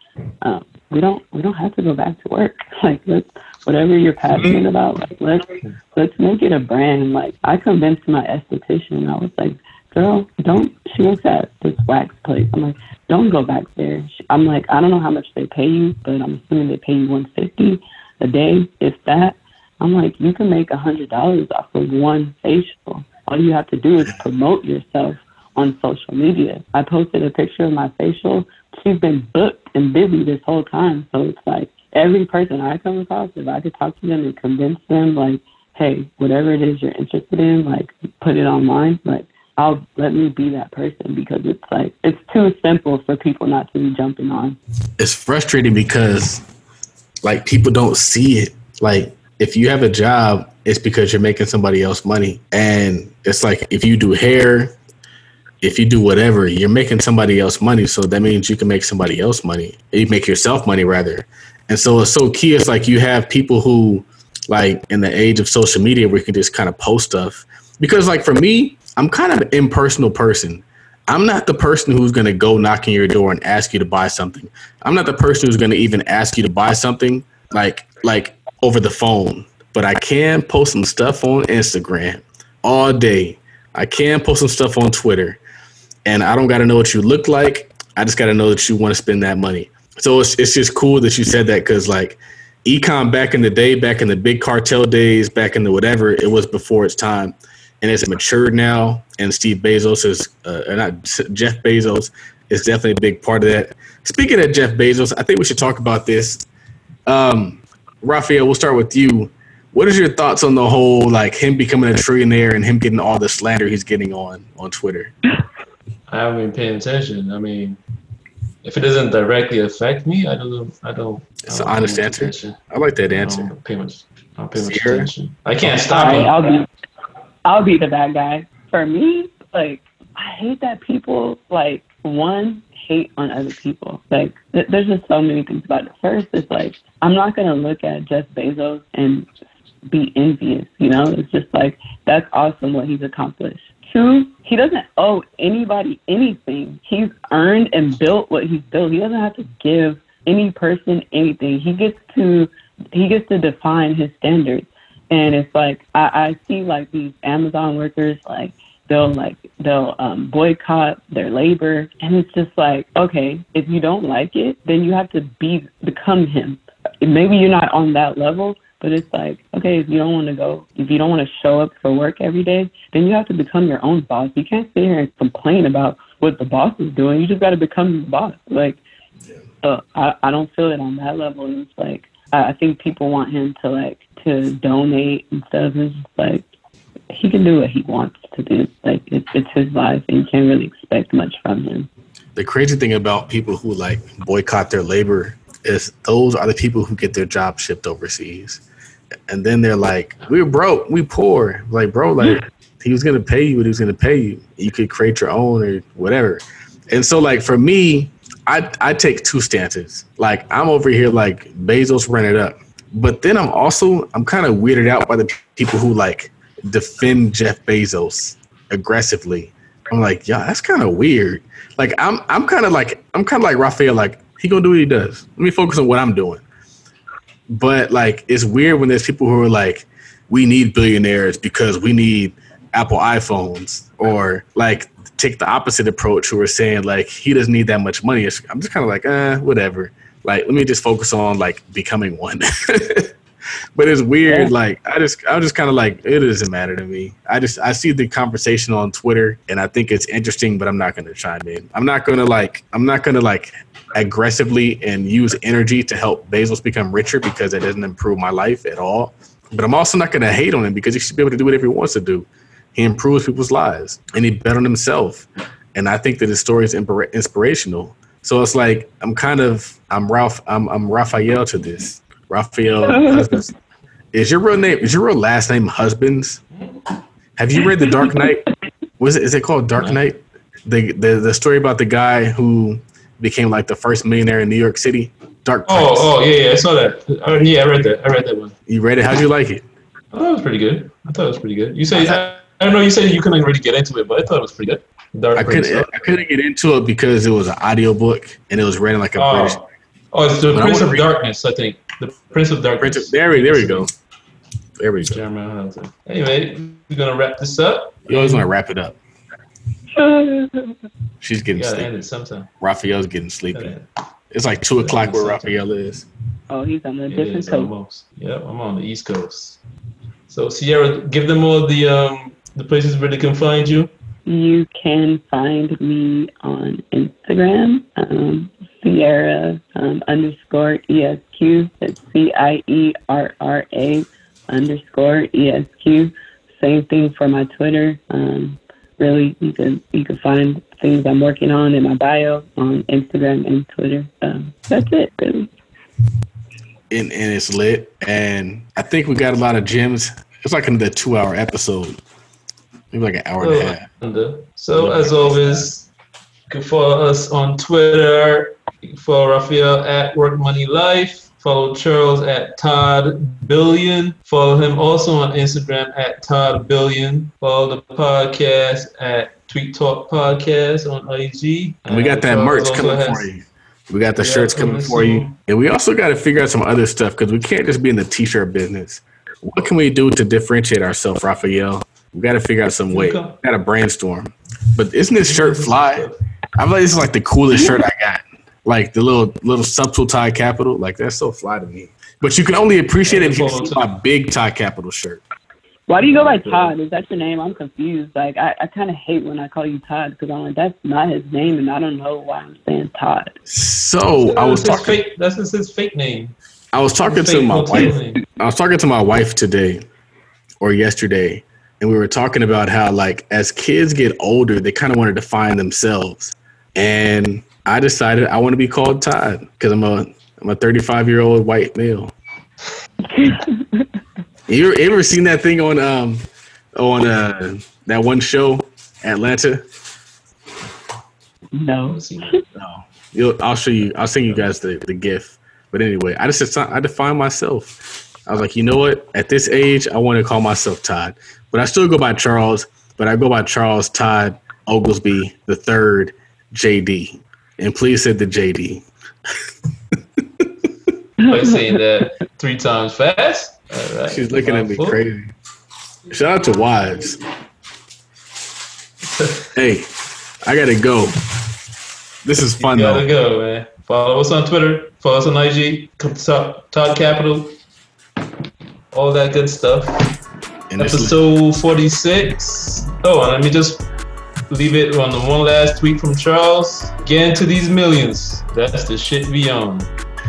um, we don't, we don't have to go back to work. Like let's, whatever you're passionate about, like let's, let's make it a brand. Like I convinced my esthetician, I was like, girl, don't, she works at this wax place. I'm like, don't go back there. I'm like, I don't know how much they pay you, but I'm assuming they pay you one hundred fifty dollars a day, if that. I'm like, you can make one hundred dollars off of one facial. All you have to do is promote yourself on social media. I posted a picture of my facial. She's been booked and busy this whole time. So it's like every person I come across, if I could talk to them and convince them, like, hey, whatever it is you're interested in, like, put it online, like, I'll let me be that person, because it's like, it's too simple for people not to be jumping on. It's frustrating because like people don't see it. Like if you have a job, it's because you're making somebody else money. And it's like, if you do hair, if you do whatever, you're making somebody else money. So that means you can make somebody else money. You make yourself money rather. And so it's so key. It's like you have people who like in the age of social media where you can just kind of post stuff, because like for me, I'm kind of an impersonal person. I'm not the person who's going to go knock on your door and ask you to buy something. I'm not the person who's going to even ask you to buy something like like over the phone. But I can post some stuff on Instagram all day. I can post some stuff on Twitter. And I don't got to know what you look like. I just got to know that you want to spend that money. So it's it's just cool that you said that, because like e-com back in the day, back in the big cartel days, back in the whatever, it was before its time. And it's matured now, and Steve Bezos is, uh, or not Jeff Bezos, is definitely a big part of that. Speaking of Jeff Bezos, I think we should talk about this. Um, Raphael, we'll start with you. What is your thoughts on the whole, like, him becoming a trillionaire and him getting all the slander he's getting on, on Twitter? I haven't been paying attention. I mean, if it doesn't directly affect me, I don't. I don't. It's I don't an honest answer. Attention. I like that answer. I don't pay much, I don't pay much attention. I can't stop it. I'll be- I'll be the bad guy. For me, like, I hate that people, like, one, hate on other people. Like, th- there's just so many things about it. First, it's like, I'm not going to look at Jeff Bezos and be envious, you know? It's just like, that's awesome what he's accomplished. Two, he doesn't owe anybody anything. He's earned and built what he's built. He doesn't have to give any person anything. He gets to, he gets to define his standards. And it's like, I, I see like these Amazon workers, like they'll like, they'll um, boycott their labor. And it's just like, okay, if you don't like it, then you have to be, become him. Maybe you're not on that level, but it's like, okay, if you don't want to go, if you don't want to show up for work every day, then you have to become your own boss. You can't sit here and complain about what the boss is doing. You just got to become the boss. Like, uh, I, I don't feel it on that level. And it's like, I think people want him to like, to donate and stuff. It's like, he can do what he wants to do. Like, it's, it's his life, and you can't really expect much from him. The crazy thing about people who, like, boycott their labor is those are the people who get their job shipped overseas. And then they're like, we're broke, we poor. Like, bro, like, he was going to pay you what he was going to pay you. You could create your own or whatever. And so, like, for me, I, I take two stances. Like, I'm over here like, Bezos ran it up. But then I'm also, I'm kind of weirded out by the people who, like, defend Jeff Bezos aggressively. I'm like, yeah, that's kind of weird. Like, I'm I'm kind of like, I'm kind of like Raphael, like, he gonna do what he does. Let me focus on what I'm doing. But, like, it's weird when there's people who are like, we need billionaires because we need Apple iPhones, or, like, take the opposite approach, who are saying, like, he doesn't need that much money. I'm just kind of like, eh, whatever. Like, let me just focus on, like, becoming one. But it's weird. Yeah. Like, I just, I'm just kind of like, it doesn't matter to me. I just, I see the conversation on Twitter and I think it's interesting, but I'm not going to chime in. I'm not going to like, I'm not going to like aggressively and use energy to help Bezos become richer, because it doesn't improve my life at all. But I'm also not going to hate on him, because he should be able to do whatever he wants to do. He improves people's lives and he bet on himself. And I think that his story is inspira- inspirational. So it's like, I'm kind of, I'm Ralph, I'm, I'm Raphael to this. Raphael Husband. Is your real name, is your real last name Husbands? Have you read The Dark Knight? Was it, is it called Dark Knight? The, the the story about the guy who became like the first millionaire in New York City? Dark Knight. Oh, oh, yeah, yeah, I saw that. I, yeah, I read that. I read that one. You read it? How'd you like it? I thought it was pretty good. I thought it was pretty good. You said, I, I don't know, you said you couldn't really get into it, but I thought it was pretty good. Dark I, couldn't, I couldn't get into it because it was an audiobook and it was read in like a oh. British. Oh, it's The Prince of Darkness, I think. The Prince of Darkness. There we, there we go. There we go. Anyway, we're going to wrap this up. You always want to wrap it up. She's getting sleepy. Raphael's getting sleepy. It's like two o'clock where Raphael is. Oh, he's on a different coast. Yeah, I'm on the East Coast. So, Sierra, give them all the um, the places where they can find you. You can find me on Instagram. Um, Sierra um, underscore E S Q. That's C I E R R A underscore E S Q. Same thing for my Twitter. Um, really, you can you can find things I'm working on in my bio on Instagram and Twitter. Um, that's it, really. And, and it's lit. And I think we got a lot of gems. It's like another two-hour episode. Maybe like an hour so, and a half. Under. So, as always... You can follow us on Twitter. You can follow Raphael at Work Money Life. Follow Charles at Todd Billion. Follow him also on Instagram at Todd Billion. Follow the podcast at Tweet Talk Podcast on I G. And we got that Charles merch coming has, for you. We got the yeah, shirts coming for you. And we also got to figure out some other stuff, because we can't just be in the t-shirt business. What can we do to differentiate ourselves, Raphael? We got to figure out some way. We got to brainstorm. But isn't this shirt fly? I feel like this is like the coolest shirt I got. Like the little little subtle Todd Capital. Like, that's so fly to me. But you can only appreciate it if you see my big Todd Capital shirt. Why do you go by Todd? Is that your name? I'm confused. Like, I, I kind of hate when I call you Todd, because I'm like, that's not his name, and I don't know why I'm saying Todd. So I was talking. Fake, that's just his fake name. I was talking to my wife. Name. I was talking to my wife today, or yesterday, and we were talking about how, like, as kids get older, they kind of want to define themselves. And I decided I want to be called Todd, because I'm a I'm a thirty-five-year-old white male. you, you ever seen that thing on um on uh, that one show, Atlanta? No. No. You'll, I'll show you. I'll send you guys the, the GIF. But anyway, I just I define myself. I was like, you know what? At this age, I want to call myself Todd, but I still go by Charles. But I go by Charles Todd Oglesby the third. J D, and please hit the J D. By saying that three times fast. All right. She's looking at me crazy. Shout out to wives. Hey, I gotta go. This is fun. You gotta though. Go, man. Follow us on Twitter. Follow us on I G. Todd Capital. All that good stuff. And Episode forty-six. Oh, and let me just. Leave it on the one last tweet from Charles. Get into these millions. That's the shit we own.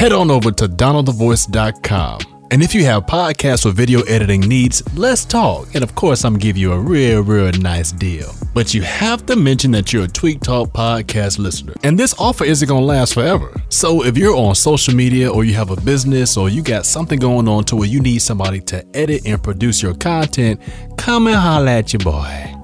Head on over to donald the voice dot com. And if you have podcasts or video editing needs, let's talk. And of course, I'm giving you a real, real nice deal. But you have to mention that you're a Tweet Talk podcast listener. And this offer isn't going to last forever. So if you're on social media or you have a business or you got something going on to where you need somebody to edit and produce your content, come and holler at your boy.